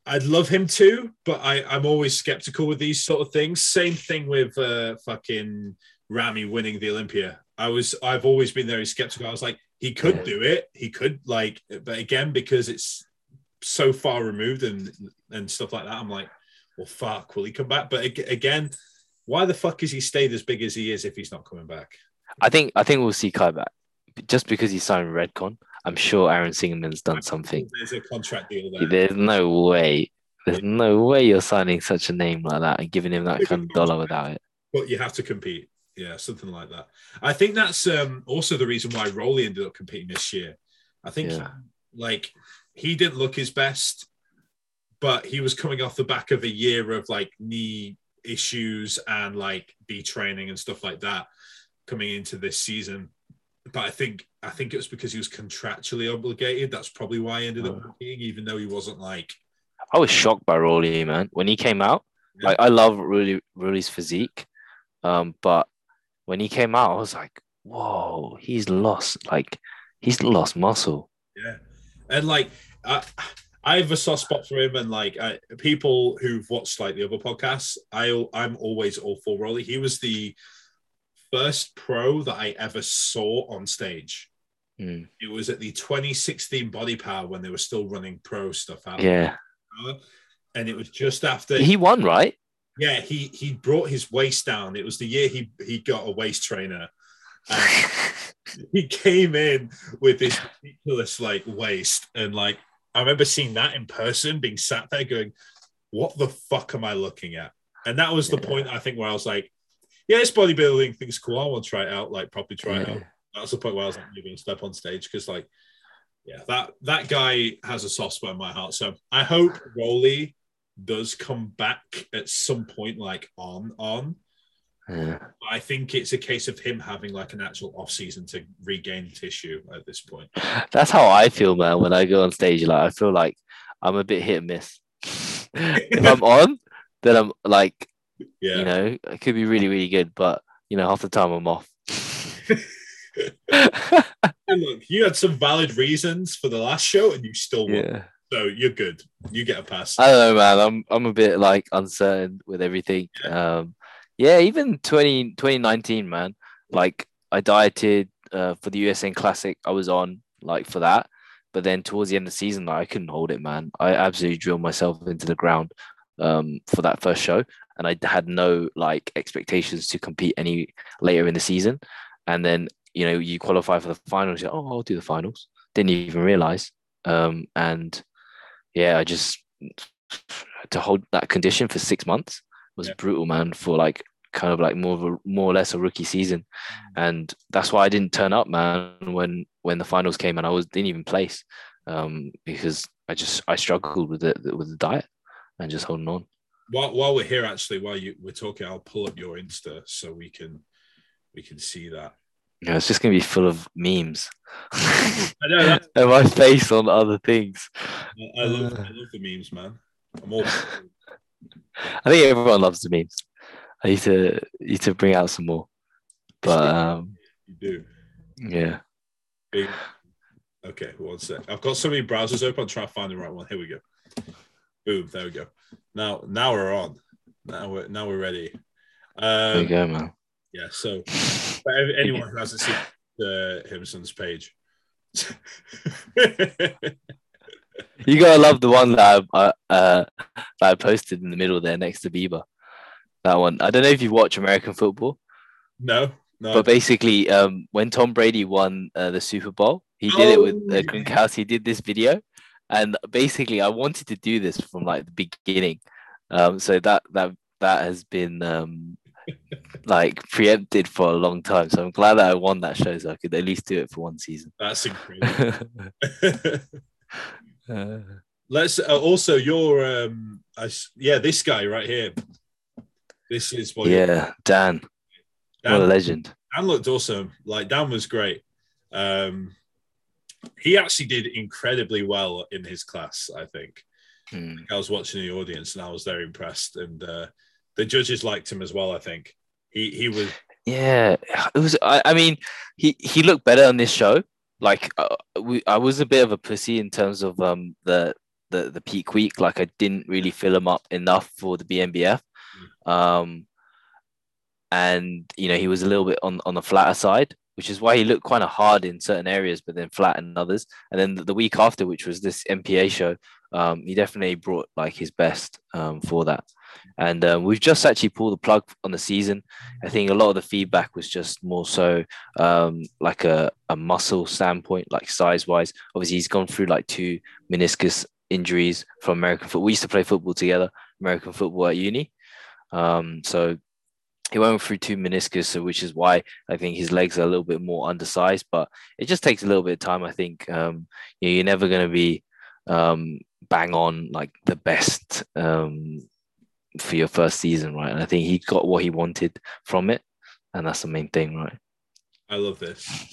I'd love him too, but I, I'm always skeptical with these sort of things. Same thing with uh, fucking Ramy winning the Olympia. I was, I've always been very skeptical. I was like, he could yeah. do it. He could, like, but again, because it's so far removed and and stuff like that, I'm like, well, fuck, will he come back? But again, why the fuck has he stayed as big as he is if he's not coming back? I think I think we'll see Kai back just because he signed Redcon. I'm sure Aaron Singerman's done something. There's a contract deal there. There's no way. There's no way you're signing such a name like that and giving him that kind of dollar without it. But you have to compete. Yeah, something like that. I think that's um, also the reason why Roley ended up competing this year. I think, yeah. he, like, he didn't look his best, but he was coming off the back of a year of, like, knee issues and, like, B training and stuff like that coming into this season. But I think I think it was because he was contractually obligated. That's probably why he ended up competing, even though he wasn't like... I was shocked by Roley, man. When he came out, yeah. like I love Roley, Roley's physique, um, but when he came out, I was like, whoa, he's lost. Like, he's lost muscle. Yeah. And, like, I, I have a soft spot for him. And, like, I, people who've watched, like, the other podcasts, I, I'm always all for Roley. He was the... first pro that I ever saw on stage. Mm. It was at the twenty sixteen Body Power when they were still running pro stuff out. Yeah. And it was just after... He won, right? Yeah, he he brought his waist down. It was the year he, he got a waist trainer. And he came in with this ridiculous, like, waist. And, like, I remember seeing that in person, being sat there going, what the fuck am I looking at? And that was the yeah. point, I think, where I was like, yeah, this bodybuilding thing's cool. I want to try it out, like, properly try yeah. it out. That's the point where I was like, maybe a step on stage because, like, yeah, that that guy has a soft spot in my heart. So I hope Roley does come back at some point, like, on, on. Yeah. I think it's a case of him having, like, an actual off-season to regain tissue at this point. That's how I feel, man, when I go on stage. Like, I feel like I'm a bit hit and miss. If I'm on, then I'm, like... Yeah. You know, it could be really, really good, but, you know, half the time I'm off. Look, you had some valid reasons for the last show and you still won. Yeah. So you're good. You get a pass. I don't know, man. I'm I'm a bit, like, uncertain with everything. Yeah. Um, yeah, even twenty nineteen, man. Like, I dieted uh, for the U S N Classic. I was on, like, for that. But then towards the end of the season, like, I couldn't hold it, man. I absolutely drilled myself into the ground um, for that first show. And I had no, like, expectations to compete any later in the season. And then, you know, you qualify for the finals. You're like, oh, I'll do the finals. Didn't even realize. Um, and yeah, I just, to hold that condition for six months was yeah. brutal, man, for, like, kind of, like, more of a, more or less a rookie season. And that's why I didn't turn up, man, when, when the finals came and I was didn't even place um, because I just, I struggled with the, with the diet and just holding on. While while we're here, actually, while you we're talking, I'll pull up your Insta so we can we can see that. Yeah, it's just gonna be full of memes. I know that. And my face on other things. I love I love the memes, man. I'm all. I think everyone loves the memes. I need to need to bring out some more, but um, you do. Yeah. Big. Okay, one sec. I've got so many browsers open. I'm trying to find the right one. Here we go. Boom! There we go. Now, now we're on. Now we're now we're ready. Um, there you go, man. Yeah. So, for anyone who hasn't seen the Himson's page, you gotta love the one that I uh, that I posted in the middle there next to Bieber. That one. I don't know if you watch American football. No. No. But basically, um, when Tom Brady won uh, the Super Bowl, he did oh, it with uh, Gronkowski. He did this video. And basically, I wanted to do this from, like, the beginning, um, so that that that has been um, like preempted for a long time. So I'm glad that I won that show, so I could at least do it for one season. That's incredible. uh, Let's uh, also your um, I, yeah, this guy right here. This is what yeah, Dan. Dan. What a legend. Dan looked awesome. Like, Dan was great. Um, He actually did incredibly well in his class, I think. Hmm. I was watching the audience and I was very impressed. And uh, the judges liked him as well, I think. He he was... Yeah, it was. I, I mean, he, he looked better on this show. Like, uh, we, I was a bit of a pussy in terms of um the the the peak week. Like, I didn't really fill him up enough for the B M B F. Mm. Um, and, you know, he was a little bit on, on the flatter side, which is why he looked kind of hard in certain areas, but then flat in others. And then the, the week after, which was this M P A show, um, he definitely brought like his best um, for that. And um, we've just actually pulled the plug on the season. I think a lot of the feedback was just more so um, like a, a muscle standpoint, like size wise. Obviously, he's gone through like two meniscus injuries from American football. We used to play football together, American football at uni. Um, so he went through two meniscus, so which is why I think his legs are a little bit more undersized. But it just takes a little bit of time. I think um, you know, you're never going to be um, bang on like the best Um, for your first season, right? And I think he got what he wanted from it, and that's the main thing, right? I love this.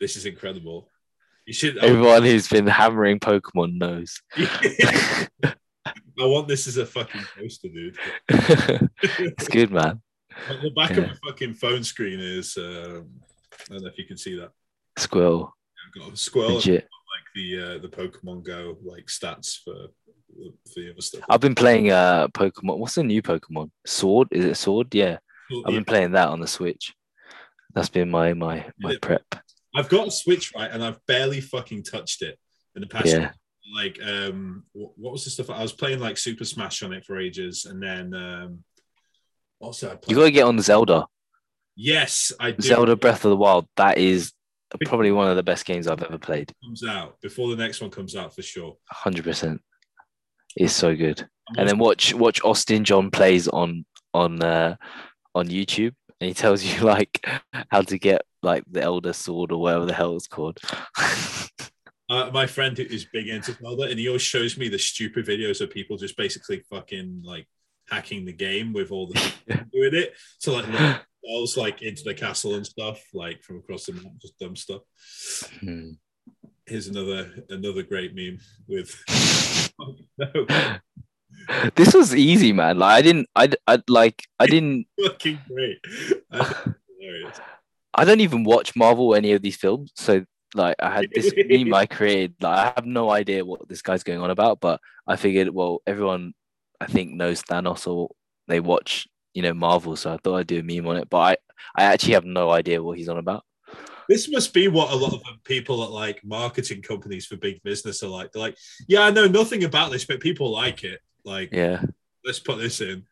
This is incredible. You should. Everyone who's been hammering Pokemon knows. I want this as a fucking poster, dude. It's good, man. On the back yeah. of my fucking phone screen is um, I don't know if you can see that squirrel. Yeah, I've got a squirrel. Got, like the uh, the Pokemon Go like stats for. Stuff. I've been playing uh Pokemon. What's the new Pokemon? Sword? Is it Sword? Yeah, well, I've yeah. been playing that on the Switch. That's been my my my prep. I've got a Switch, right, and I've barely fucking touched it in the past. Yeah. Like, um, what was the stuff I was playing? Like Super Smash on it for ages, and then um, also I played... you gotta get on Zelda. Yes, I do. Zelda Breath of the Wild. That is probably one of the best games I've ever played. Comes out before the next one comes out for sure. one hundred percent. Is so good. And then watch watch Austin John Plays on on uh, on YouTube, and he tells you like how to get like the Elder Sword or whatever the hell it's called. uh, my friend who is big into Zelda, and he always shows me the stupid videos of people just basically fucking like hacking the game with all the things doing it. So like themselves like into the castle and stuff, like from across the map, just dumb stuff. Hmm. Here's another another great meme with. Oh, no. This was easy, man. Like I didn't, I, I like, I didn't. Fucking great. I don't even watch Marvel or any of these films, so like I had this meme I created. Like I have no idea what this guy's going on about, but I figured, well, everyone I think knows Thanos or they watch, you know, Marvel, so I thought I'd do a meme on it. But I, I actually have no idea what he's on about. This must be what a lot of people at like marketing companies for big business are like. They're like, yeah, I know nothing about this, but people like it. Like, yeah, let's put this in.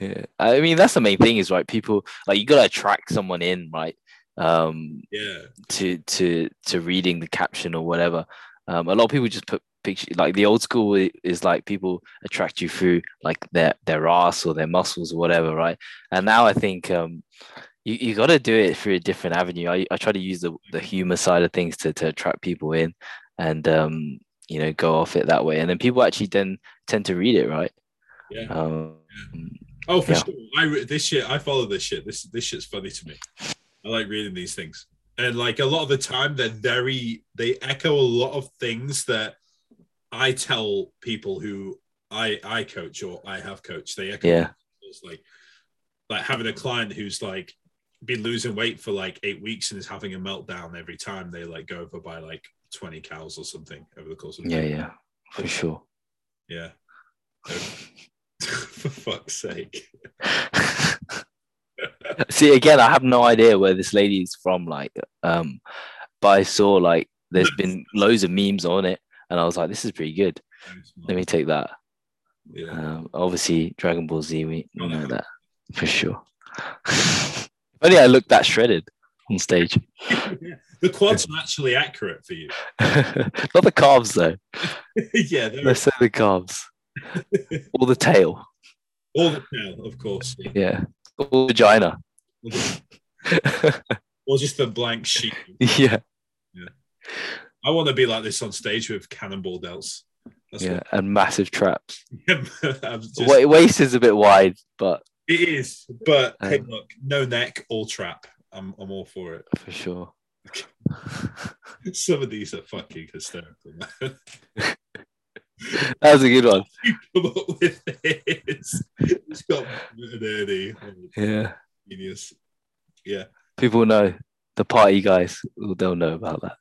Yeah, I mean that's the main thing is right. People like you gotta attract someone in, right? Um, yeah. To to to reading the caption or whatever. Um, a lot of people just put pictures. Like the old school is like people attract you through like their their ass or their muscles or whatever, right? And now I think. Um, You, you got to do it through a different avenue. I, I try to use the, the humor side of things to, to attract people in and, um, you know, go off it that way. And then people actually then tend to read it, right? Yeah. Um, yeah. Oh, for yeah. sure. I re- this shit, I follow this shit. This this shit's funny to me. I like reading these things. And, like, a lot of the time, they're very, they echo a lot of things that I tell people who I I coach or I have coached. They echo yeah. things like, like having a client who's, like, been losing weight for like eight weeks and is having a meltdown every time they like go over by like twenty cows or something over the course of the yeah day. yeah for sure yeah for fuck's sake. See again, I have no idea where this lady is from, like um but I saw like there's been loads of memes on it and I was like, this is pretty good, let me take that. Yeah. Um, obviously Dragon Ball Z, we know oh, that for sure. But yeah, I looked that shredded on stage. Yeah. The quads are actually accurate for you. Not the calves, though. Yeah. They're so the calves. Or the tail. Or the tail, of course. Yeah. yeah. Or vagina. Or just the blank sheet. Yeah. yeah. I want to be like this on stage with cannonball delts. That's yeah, what... and massive traps. Just... Waist is a bit wide, but... It is, but um, hey, look, no neck, all trap. I'm, I'm all for it. For sure. Some of these are fucking hysterical, man. That was a good one. You come up with this. It's got an early. Yeah. Genius. Yeah. People know the party guys. They'll know about that.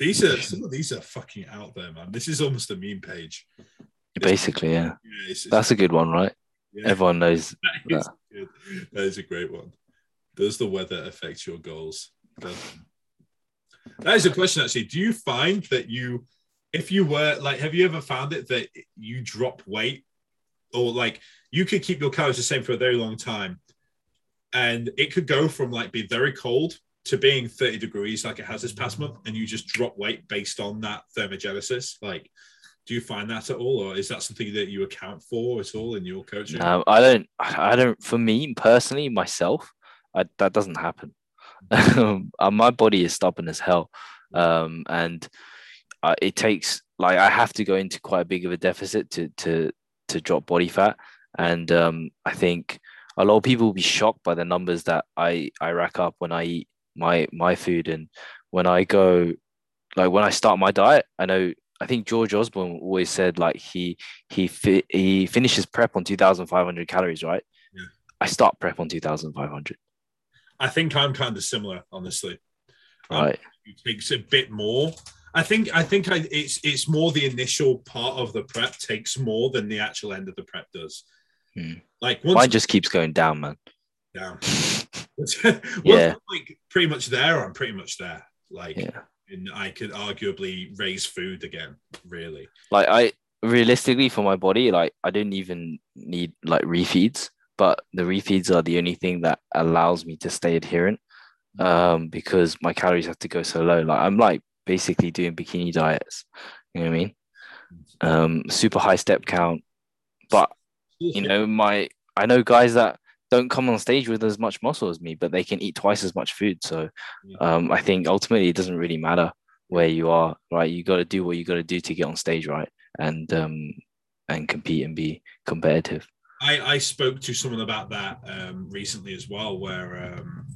These are some of these are fucking out there, man. This is almost a meme page. Basically, yeah. yeah it's, it's, That's a good one, right? Yeah. Everyone knows that. Is that. that is a great one. Does the weather affect your goals? That is a question, actually. Do you find that you, if you were, like, have you ever found it that you drop weight or, like, you could keep your calories the same for a very long time and it could go from, like, be very cold to being thirty degrees like it has this past month, and you just drop weight based on that thermogenesis? Like, do you find that at all, or is that something that you account for at all in your coaching? No, I don't. I don't. For me personally, myself, I, that doesn't happen. My body is stubborn as hell, um, and uh, it takes like I have to go into quite a big of a deficit to to to drop body fat, and um, I think a lot of people will be shocked by the numbers that I I rack up when I eat my my food, and when I go, like when I start my diet, I know. I think George Osborne always said like he he fi- he finishes prep on two thousand five hundred calories, right? Yeah. I start prep on two thousand five hundred. I think I'm kind of similar, honestly. Right. Um, it takes a bit more. I think I think I, it's it's more the initial part of the prep takes more than the actual end of the prep does. Hmm. Like once mine just keeps going down, man. Down. Yeah. I'm like pretty much there. I'm pretty much there. Like. Yeah. And I could arguably raise food again, really. Like I realistically for my body, like I didn't even need like refeeds, but the refeeds are the only thing that allows me to stay adherent um, because my calories have to go so low. Like I'm like basically doing bikini diets, you know what I mean? Um, super high step count, but you know my I know guys that don't come on stage with as much muscle as me, but they can eat twice as much food. So um, I think ultimately it doesn't really matter where you are, right? You got to do what you got to do to get on stage, right? And um, and compete and be competitive. I, I spoke to someone about that um, recently as well, where um,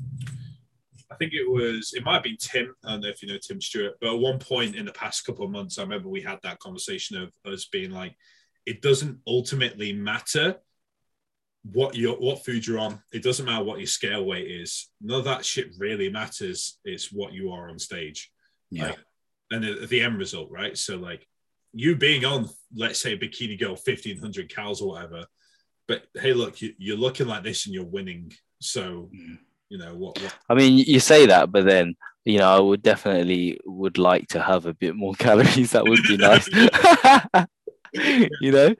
I think it was, it might have been Tim. I don't know if you know Tim Stewart, but at one point in the past couple of months, I remember we had that conversation of us being like, it doesn't ultimately matter what your what food you're on. It doesn't matter what your scale weight is. None of that shit really matters. It's what you are on stage, yeah, like, and the, the end result, right? So like you being on, let's say, Bikini Girl fifteen hundred calories or whatever, but hey, look, you, you're looking like this and you're winning. So mm. you know what, what? I mean, you say that, but then you know, I would definitely would like to have a bit more calories. That would be nice, you know.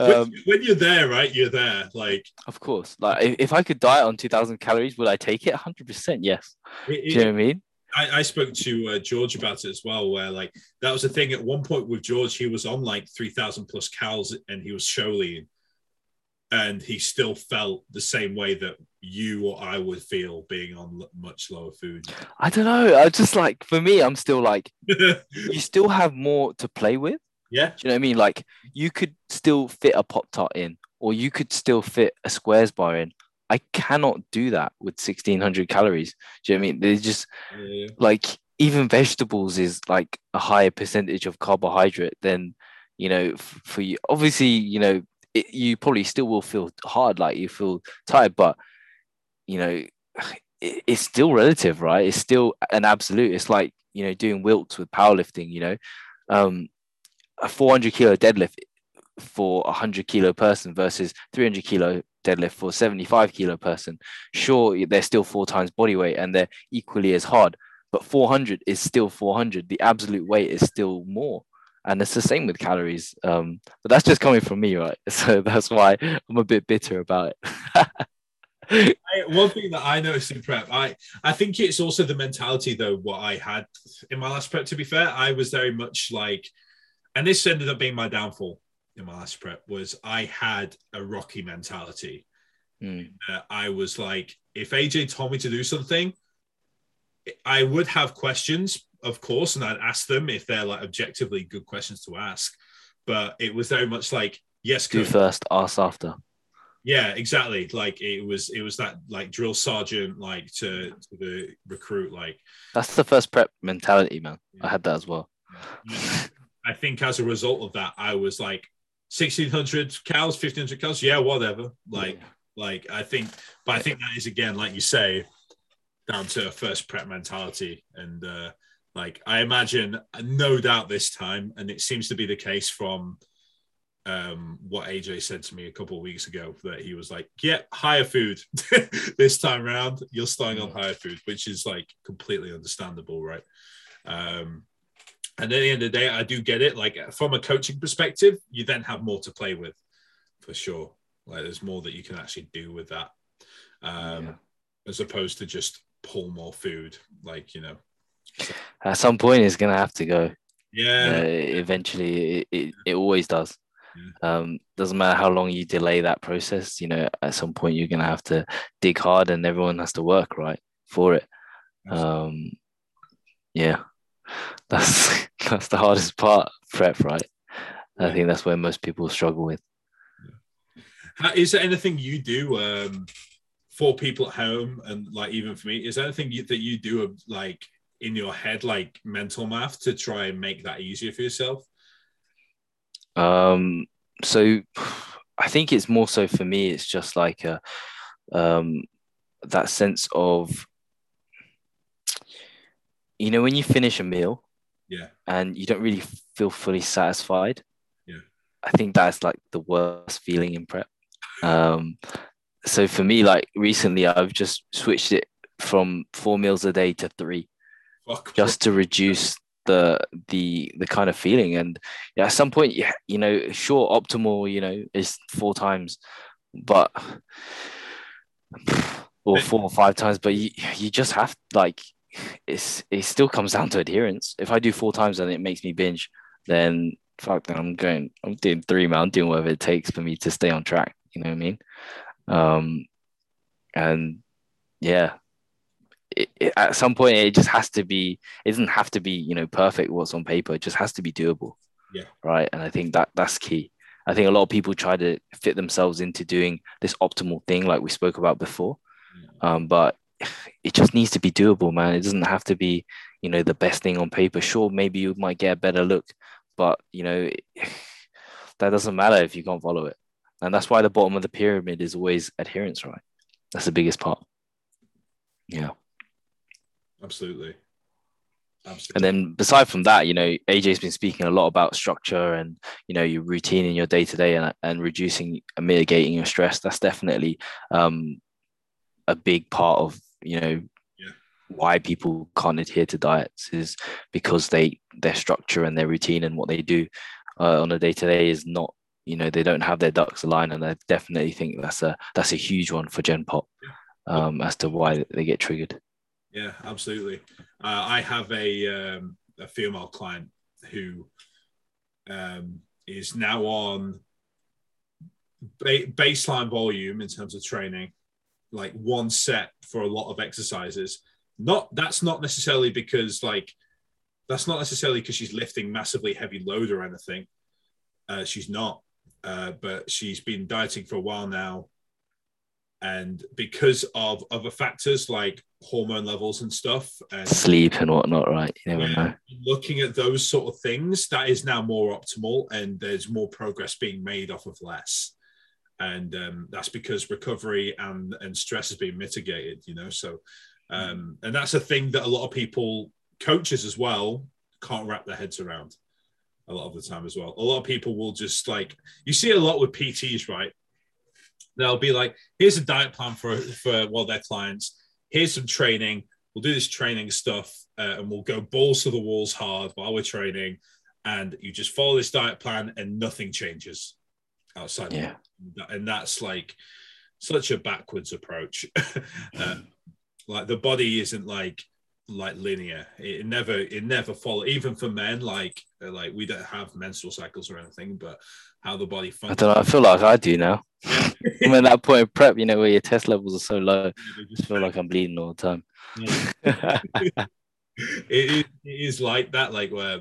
Um, when, when you're there, right? You're there, like of course. Like if, if I could diet on two thousand calories, would I take it? one hundred percent, yes. It, it, Do you know what I mean? I, I spoke to uh, George about it as well, where like that was the thing. At one point with George, he was on like three thousand plus calories, and he was show lean, and he still felt the same way that you or I would feel being on much lower food. I don't know. I just like for me, I'm still like you still have more to play with. Yeah. Do you know what I mean? Like you could still fit a Pop-Tart in, or you could still fit a Squares bar in. I cannot do that with sixteen hundred calories. Do you know what I mean? They're just yeah. like even vegetables is like a higher percentage of carbohydrate than, you know, f- for you. Obviously, you know, it, you probably still will feel hard, like you feel tired, but, you know, it, it's still relative, right? It's still an absolute. It's like, you know, doing wilts with powerlifting, you know. Um, a four hundred kilo deadlift for a one hundred kilo person versus three hundred kilo deadlift for a seventy-five kilo person. Sure, they're still four times body weight and they're equally as hard, but four hundred is still four hundred. The absolute weight is still more. And it's the same with calories. Um, but that's just coming from me, right? So that's why I'm a bit bitter about it. I, one thing that I noticed in prep, I, I think it's also the mentality, though, what I had in my last prep, to be fair. I was very much like, and this ended up being my downfall in my last prep, was I had a Rocky mentality. Mm. Uh, I was like, if A J told me to do something, I would have questions, of course, and I'd ask them if they're like objectively good questions to ask. But it was very much like, yes, do coach. First, ask after. Yeah, exactly. Like it was, it was that like drill sergeant, like to, to the recruit, like that's the first prep mentality, man. Yeah. I had that as well. Yeah. I think as a result of that, I was like sixteen hundred cows, fifteen hundred cows. Yeah, whatever. Like, yeah. like I think, but I think that is, again, like you say, down to a first prep mentality. And uh, Like, I imagine, no doubt this time, and it seems to be the case from um, what A J said to me a couple of weeks ago, that he was like, yeah, higher food this time around. You're starting on higher food, which is, like, completely understandable, right? Um, and at the end of the day, I do get it. Like, from a coaching perspective, you then have more to play with, for sure. Like, there's more that you can actually do with that, um, yeah. as opposed to just pull more food, like, you know. So. At some point, it's gonna have to go. Yeah. Uh, eventually, it, it, it always does. Yeah. Um, doesn't matter how long you delay that process. You know, at some point, you're gonna have to dig hard, and everyone has to work right for it. Um, yeah, that's that's the hardest part. Prep, right? Yeah. I think that's where most people struggle with. Yeah. Is there anything you do? Um, for people at home, and like even for me, is there anything you, that you do like in your head, like mental math, to try and make that easier for yourself? Um, so I think it's more so for me, it's just like a, um, that sense of, you know, when you finish a meal, yeah, and you don't really feel fully satisfied. Yeah, I think that's like the worst feeling in prep. Um, So for me, like recently, I've just switched it from four meals a day to three, oh, cool. just to reduce the the the kind of feeling. And yeah, at some point, yeah, you know, sure, optimal, you know, is four times, but or four or five times. But you you just have like it's it still comes down to adherence. If I do four times and it makes me binge, then fuck, then I'm going. I'm doing three, man. I'm doing whatever it takes for me to stay on track. You know what I mean? Um, and yeah, it, it, at some point it just has to be, it doesn't have to be, you know, perfect what's on paper. It just has to be doable. Yeah. Right. And I think that that's key. I think a lot of people try to fit themselves into doing this optimal thing, like we spoke about before. Yeah. Um, but it just needs to be doable, man. It doesn't have to be, you know, the best thing on paper. Sure. Maybe you might get a better look, but you know, it, that doesn't matter if you can't follow it. And that's why the bottom of the pyramid is always adherence, right? That's the biggest part. Yeah. Absolutely. Absolutely. And then aside from that, you know, A J's been speaking a lot about structure and, you know, your routine in your day-to-day and, and reducing and mitigating your stress. That's definitely um, a big part of, you know, yeah. why people can't adhere to diets is because they their structure and their routine and what they do uh, on a day-to-day is not, you know, they don't have their ducks aligned, and I definitely think that's a that's a huge one for Gen Pop um, as to why they get triggered. Yeah, absolutely. Uh, I have a um, a female client who um, is now on ba- baseline volume in terms of training, like one set for a lot of exercises. Not that's not necessarily because like that's not necessarily because she's lifting massively heavy load or anything. Uh, she's not. Uh, but she's been dieting for a while now, and because of other factors like hormone levels and stuff, and sleep and whatnot, right? You never know. Looking at those sort of things, that is now more optimal, and there's more progress being made off of less, and um, that's because recovery and and stress has been mitigated, you know. So, um, and that's a thing that a lot of people, coaches as well, can't wrap their heads around. A lot of the time as well. A lot of people will just like, you see a lot with P Ts, right? They'll be like, here's a diet plan for, for well, their clients. Here's some training. We'll do this training stuff uh, and we'll go balls to the walls hard while we're training. And you just follow this diet plan and nothing changes outside. Yeah. Of and that's like such a backwards approach. uh, like the body isn't like, like linear. It never, it never follows. Even for men, like, like we don't have menstrual cycles or anything, but how the body functions. I don't know. I feel like I do now. I'm at that point in prep, you know, where your test levels are so low. I feel like I'm bleeding all the time. Yeah. it, is, it is like that, like where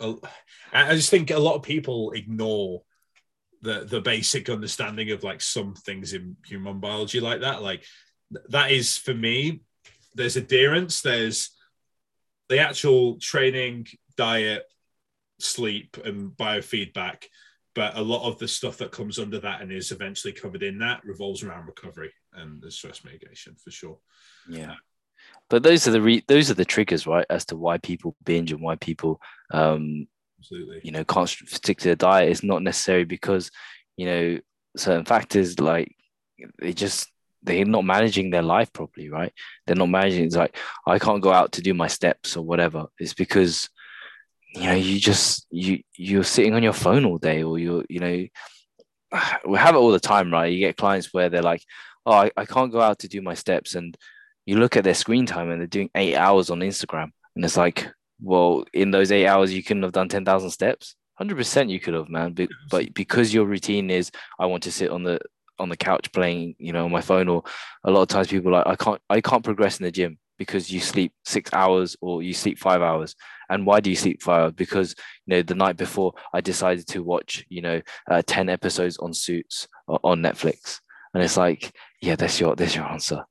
uh, I just think a lot of people ignore the the basic understanding of like some things in human biology like that. Like that is for me. There's adherence, there's the actual training, diet, sleep, and biofeedback. But a lot of the stuff that comes under that and is eventually covered in that revolves around recovery and the stress mitigation for sure. Yeah. But those are the re- those are the triggers, right, as to why people binge and why people, um, Absolutely. you know, can't stick to their diet. It's not necessarily because, you know, certain factors, like they just, they're not managing their life properly, right? They're not managing. It's like, I can't go out to do my steps or whatever. It's because, you know, you just, you, you're sitting on your phone all day, or you're, you know, we have it all the time, right? You get clients where they're like, oh, I, I can't go out to do my steps. And you look at their screen time and they're doing eight hours on Instagram. And it's like, well, in those eight hours, you couldn't have done ten thousand steps. one hundred percent you could have, man. But, but because your routine is, I want to sit on the, on the couch playing, you know, on my phone, or a lot of times people are like, I can't, I can't progress in the gym because you sleep six hours or you sleep five hours. And why do you sleep five hours? Because, you know, the night before I decided to watch, you know, uh, ten episodes on Suits on Netflix. And it's like, yeah, that's your, that's your answer.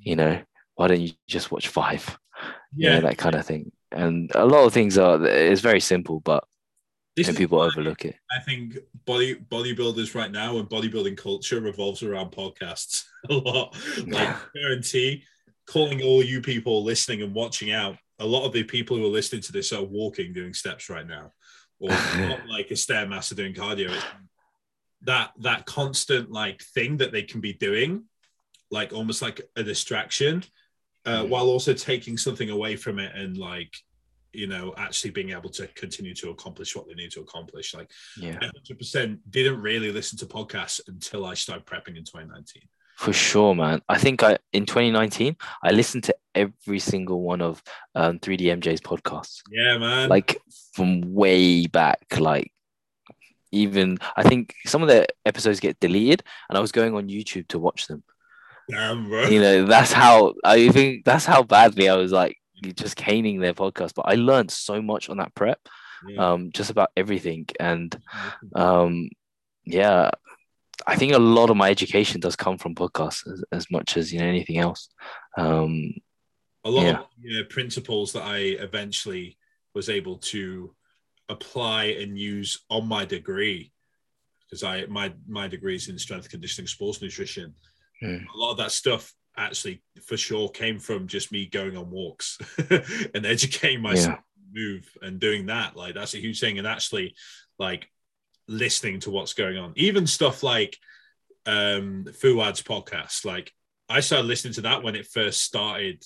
You know, why don't you just watch five? Yeah. You know, that kind of thing. And a lot of things are, it's very simple, but This and people overlook it. I think body bodybuilders right now and bodybuilding culture revolves around podcasts a lot. Like, I guarantee, calling all you people listening and watching out, a lot of the people who are listening to this are walking, doing steps right now, or not like a stairmaster doing cardio. It's that that constant like thing that they can be doing, like almost like a distraction, uh, mm-hmm. while also taking something away from it and like, you know, actually being able to continue to accomplish what they need to accomplish. Like, yeah. one hundred percent didn't really listen to podcasts until I started prepping in twenty nineteen. For sure, man. I think I in twenty nineteen, I listened to every single one of um, three D M J's podcasts. Yeah, man. Like, from way back, like, even, I think some of the episodes get deleted and I was going on YouTube to watch them. Damn, bro. You know, that's how, I think that's how badly I was like, just caning their podcast. But I learned so much on that prep, yeah. um just about everything. And um yeah I think a lot of my education does come from podcasts, as, as much as, you know, anything else. Um a lot yeah. of you know, principles that I eventually was able to apply and use on my degree, because I my my degree is in strength conditioning, sports nutrition. mm. A lot of that stuff actually for sure came from just me going on walks and educating myself, yeah. move and doing that. Like, that's a huge thing. And actually like listening to what's going on, even stuff like um Fuad's podcast. Like, I started listening to that when it first started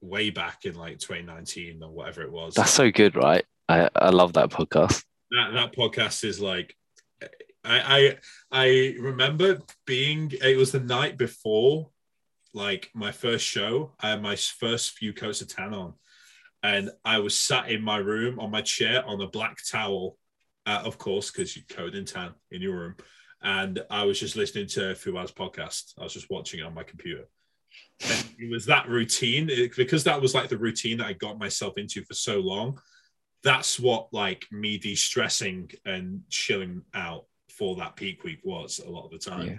way back in like twenty nineteen or whatever it was. That's so good, right? I, I love that podcast. That, that podcast is like, I, I, I remember being, it was the night before like my first show. I had my first few coats of tan on, and I was sat in my room on my chair on a black towel, uh, of course, because you coat in tan in your room. And I was just listening to Fuad's podcast. I was just watching it on my computer. And it was that routine, it, because that was like the routine that I got myself into for so long. That's what like me de-stressing and chilling out for that peak week was a lot of the time. Yeah.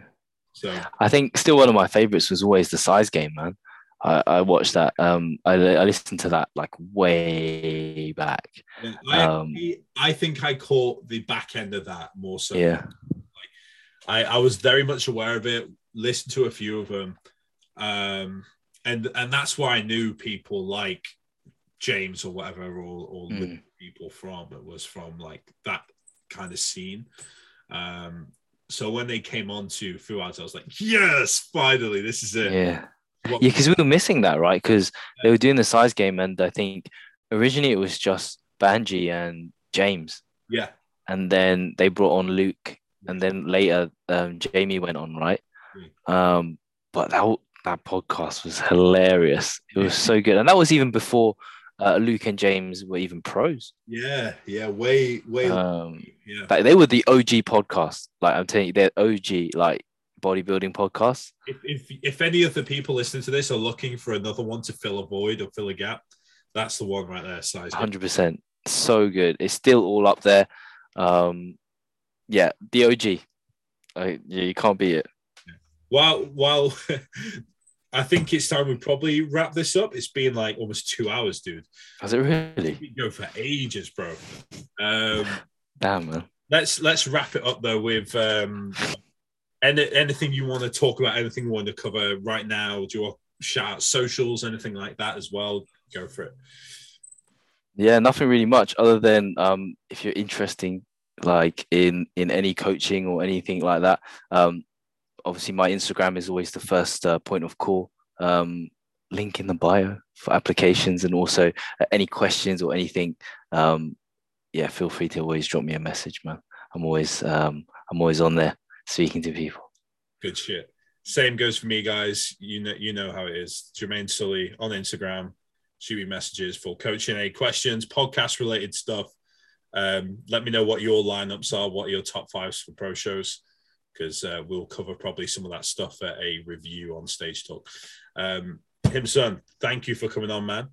So I think still one of my favorites was always the Size Game, man. I, I watched that. Um, I, I listened to that like way back. Yeah, I, um, I think I caught the back end of that more so. Yeah. Like, I, I was very much aware of it, listened to a few of them. Um, and, and that's why I knew people like James or whatever, or, or mm. people from, it was from like that kind of scene. Um, So when they came on to Fuad, I was like, yes, finally, this is it. Yeah, yeah, because we were missing that, right? Because yeah. they were doing the Size Game, and I think originally it was just Banji and James. Yeah. And then they brought on Luke, and then later um, Jamie went on, right? Yeah. Um, but that that podcast was hilarious. It was yeah. so good. And that was even before uh, Luke and James were even pros. Yeah, yeah, way, way. Um, yeah. Like, they were the O G podcast. Like, I'm telling you, they're O G, like, bodybuilding podcasts. If, if if any of the people listening to this are looking for another one to fill a void or fill a gap, that's the one right there. Size. one hundred percent. So good. It's still all up there. Um, yeah, the O G. I, yeah, you can't beat it. Yeah. While, while I think it's time we probably wrap this up. It's been like almost two hours, dude. Has it really? We go for ages, bro. Um, Damn, man. Let's let's wrap it up though with um, any, anything you want to talk about, anything you want to cover right now. Do you shout out socials, anything like that as well, go for it. Yeah, nothing really much other than um, if you're interested like in in any coaching or anything like that, um, obviously my Instagram is always the first uh, point of call. Um, link in the bio for applications, and also uh, any questions or anything. Um, yeah, feel free to always drop me a message, man. I'm always um, I'm always on there speaking to people. Good shit. Same goes for me, guys. You know, you know how it is. Jermaine Sully on Instagram. Shoot me messages for coaching aid questions, podcast related stuff. Um, let me know what your lineups are, what are your top fives for pro shows, because uh, we'll cover probably some of that stuff at a review on Stage Talk. Um, Himson, thank you for coming on, man.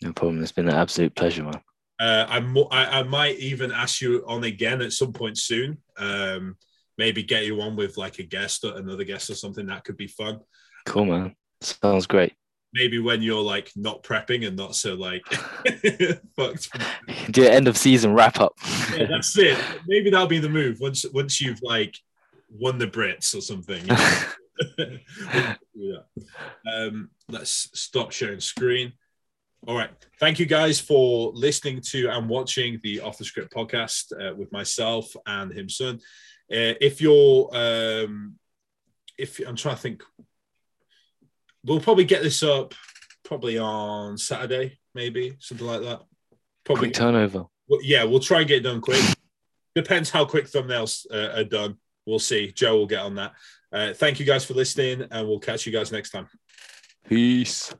No problem. It's been an absolute pleasure, man. Uh, I'm, I, I might even ask you on again at some point soon. Um, maybe get you on with like a guest or another guest or something. That could be fun. Cool, man. Sounds great. Maybe when you're like not prepping and not so like fucked. Do an end of season wrap up. Yeah, that's it. Maybe that'll be the move once once you've like won the Brits or something. You know? um, let's stop sharing screen. All right. Thank you guys for listening to and watching the Off The Script podcast uh, with myself and Himson. Uh, if you're, um, if I'm trying to think, we'll probably get this up probably on Saturday, maybe something like that. Probably quick turnover. Well, yeah, we'll try and get it done quick. Depends how quick thumbnails uh, are done. We'll see. Joe will get on that. Uh, thank you guys for listening, and we'll catch you guys next time. Peace.